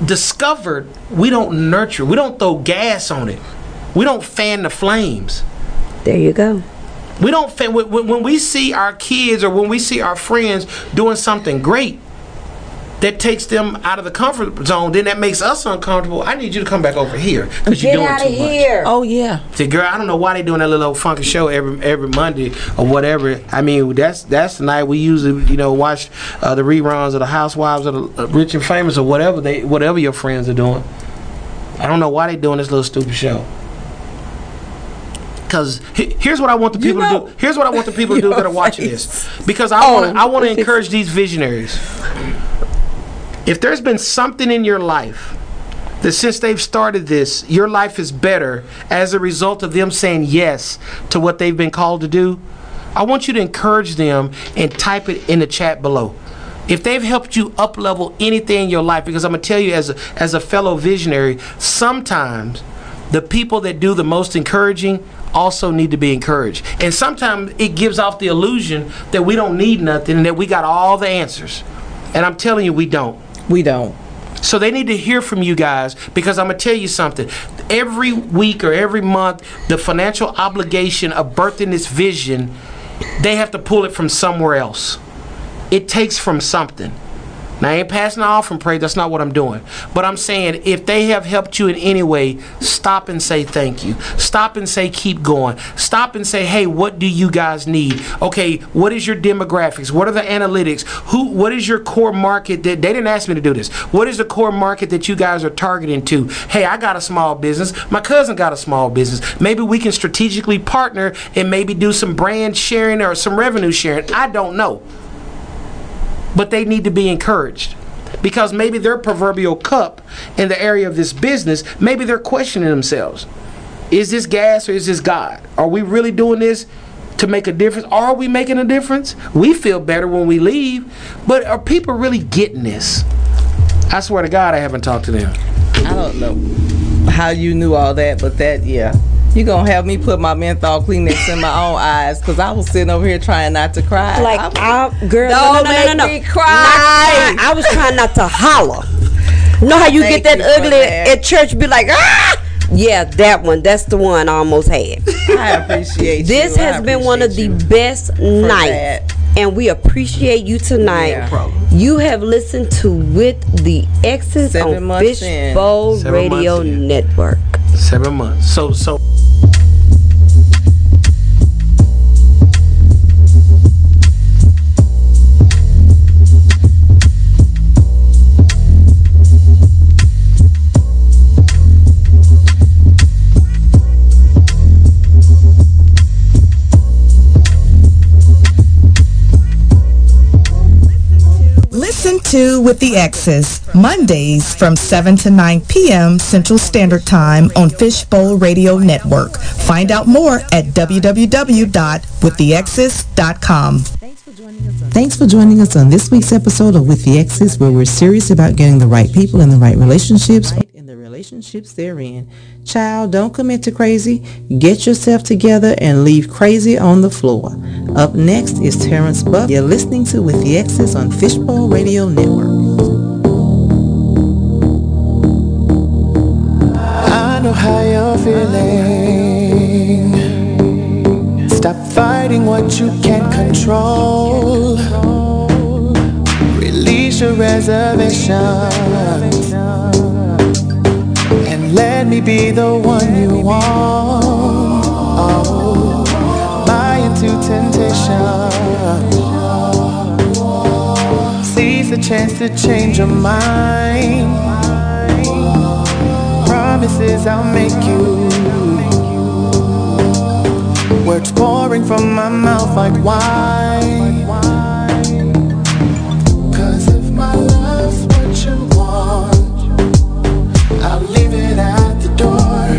discovered, we don't nurture. We don't throw gas on it. We don't fan the flames. There you go. We don't fan. When we see our kids or when we see our friends doing something great, that takes them out of the comfort zone. Then that makes us uncomfortable. I need you to come back over here because you're doing too much. Get out of here. Oh yeah. See, girl, I don't know why they doing that little old funky show every Monday or whatever. I mean, that's the night we usually watch the reruns of the Housewives of the Rich and Famous or whatever whatever your friends are doing. I don't know why they doing this little stupid show. Because here's what I want the people to do. Here's what I want the people to do that are watching this. Because I want to encourage these visionaries. If there's been something in your life that since they've started this, your life is better as a result of them saying yes to what they've been called to do, I want you to encourage them and type it in the chat below. If they've helped you up-level anything in your life, because I'm going to tell you as a fellow visionary, sometimes the people that do the most encouraging also need to be encouraged. And sometimes it gives off the illusion that we don't need nothing and that we got all the answers. And I'm telling you, we don't. We don't. So they need to hear from you guys, because I'm going to tell you something. Every week or every month, the financial obligation of birthing this vision, they have to pull it from somewhere else. It takes from something. Now, I ain't passing off and pray. That's not what I'm doing. But I'm saying, if they have helped you in any way, stop and say thank you. Stop and say keep going. Stop and say, hey, what do you guys need? Okay, what is your demographics? What are the analytics? What is your core market? That they didn't ask me to do this. What is the core market that you guys are targeting to? Hey, I got a small business. My cousin got a small business. Maybe we can strategically partner and maybe do some brand sharing or some revenue sharing. I don't know. But they need to be encouraged, because maybe their proverbial cup in the area of this business, maybe they're questioning themselves. Is this gas or is this God? Are we really doing this to make a difference? Are we making a difference? We feel better when we leave, but are people really getting this? I swear to God, I haven't talked to them. I don't know how you knew all that, but that, yeah. You're going to have me put my menthol Kleenex in my own eyes, because I was sitting over here trying not to cry. Like, girl, don't make me cry. I was trying not to holler. Know how you get that ugly at church, be like, ah! Yeah, that one. That's the one I almost had. I appreciate this. This has been one of the best nights. And we appreciate you tonight. Yeah. You have listened to With the Exes on Fishbowl Radio Network. 7 months. So. Listen to With the Exes, Mondays from 7 to 9 p.m. Central Standard Time on Fishbowl Radio Network. Find out more at www.withtheexes.com. Thanks for joining us on this week's episode of With the Exes, where we're serious about getting the right people in the right relationships. They're in. Child, don't commit to crazy. Get yourself together and leave crazy on the floor. Up next is Terrence Buff. You're listening to With the Exes on Fishbowl Radio Network. I know how you're feeling. Stop fighting what you can't control. Release your reservation. Let me be the one you want. Oh, buy into temptation. Seize the chance to change your mind. Promises I'll make you. Words pouring from my mouth like wine. 'Cause if my love's what you want, I'll leave it at the door.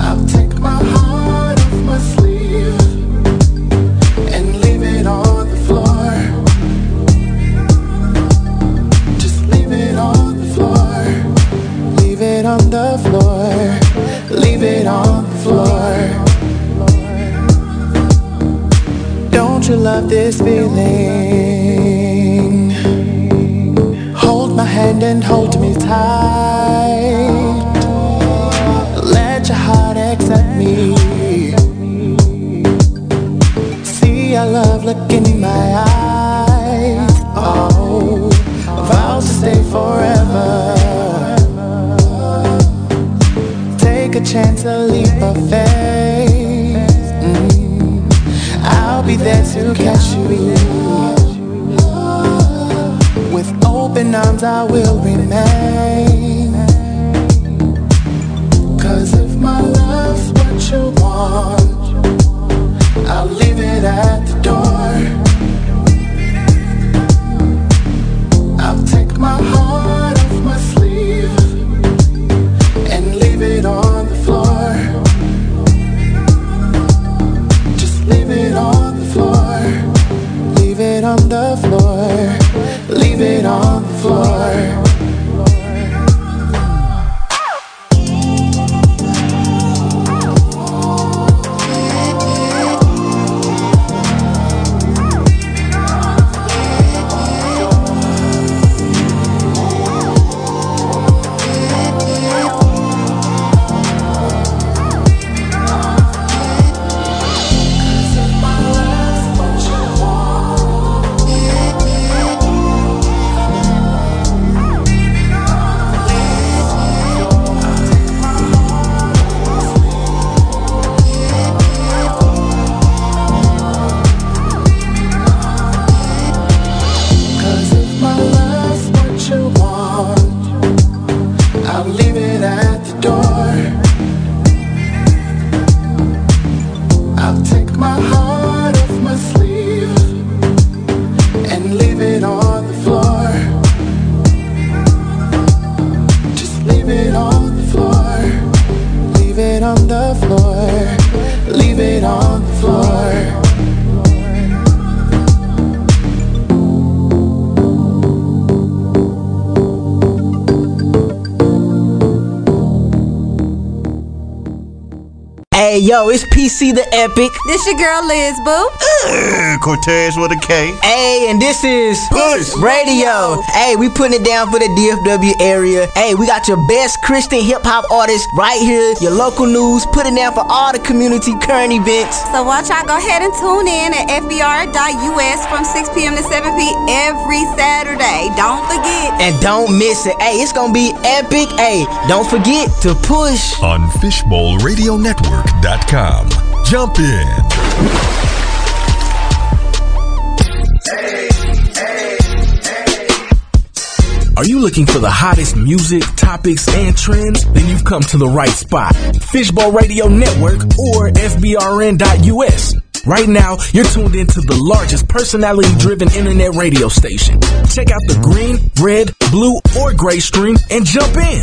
I'll take my heart off my sleeve and leave it on the floor. Just leave it on the floor. Leave it on the floor. Leave it on the floor. Don't you love this feeling? Hold my hand and hold me tight. Let your heart accept me. See our love look in my eyes. Oh, vows to stay forever. Take a chance, a leap of faith. I'll be there to catch you. With open arms I will remain. 'Cause if my love's what you want, I'll leave it at the door. I'll take my heart off my sleeve and leave it on the floor. Just leave it on the floor. Leave it on the floor. Leave it on the floor. leave it on the floor. Hey, yo, it's PC the Epic. This your girl Liz, boo. Cortez with a K. Hey, and this is Push Radio. Hey, we putting it down for the DFW area. Hey, we got your best Christian hip-hop artists right here. Your local news, putting down for all the community current events. So watch out, go ahead and tune in at FBR.us from 6 p.m. to 7 p.m. every Saturday. Don't forget. And don't miss it. Hey, it's going to be epic. Hey, don't forget to push. On Fishbowl Radio Network. .com. Jump in. Are you looking for the hottest music, topics, and trends? Then you've come to the right spot. Fishbowl Radio Network or FBRN.us. Right now, you're tuned into the largest personality-driven internet radio station. Check out the green, red, blue, or gray stream and jump in.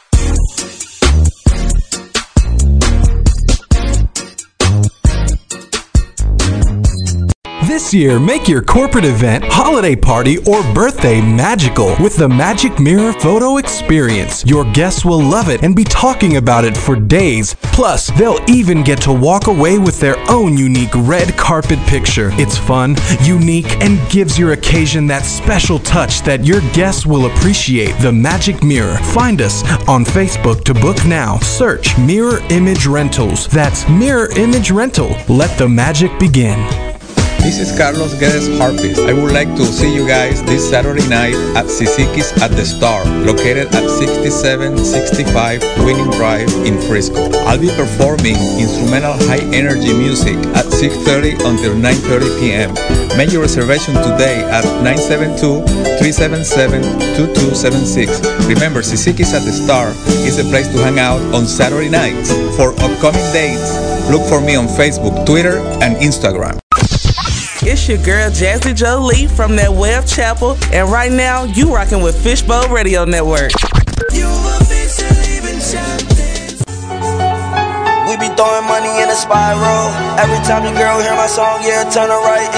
This year, make your corporate event, holiday party, or birthday magical with the Magic Mirror Photo Experience. Your guests will love it and be talking about it for days. Plus, they'll even get to walk away with their own unique red carpet picture. It's fun, unique, and gives your occasion that special touch that your guests will appreciate. The Magic Mirror. Find us on Facebook to book now. Search Mirror Image Rentals. That's Mirror Image Rental. Let the magic begin. This is Carlos Guedes Harpist. I would like to see you guys this Saturday night at Cici's at the Star, located at 6765 Winning Drive in Frisco. I'll be performing instrumental high-energy music at 6:30 until 9:30 p.m. Make your reservation today at 972-377-2276. Remember, Cici's at the Star is the place to hang out on Saturday nights. For upcoming dates, look for me on Facebook, Twitter, and Instagram. It's your girl Jazzy Jolie from that Web Chapel, and right now you rocking with Fishbowl Radio Network. We be throwing money in a spiral. Every time the girl hear my song, yeah, turn her right.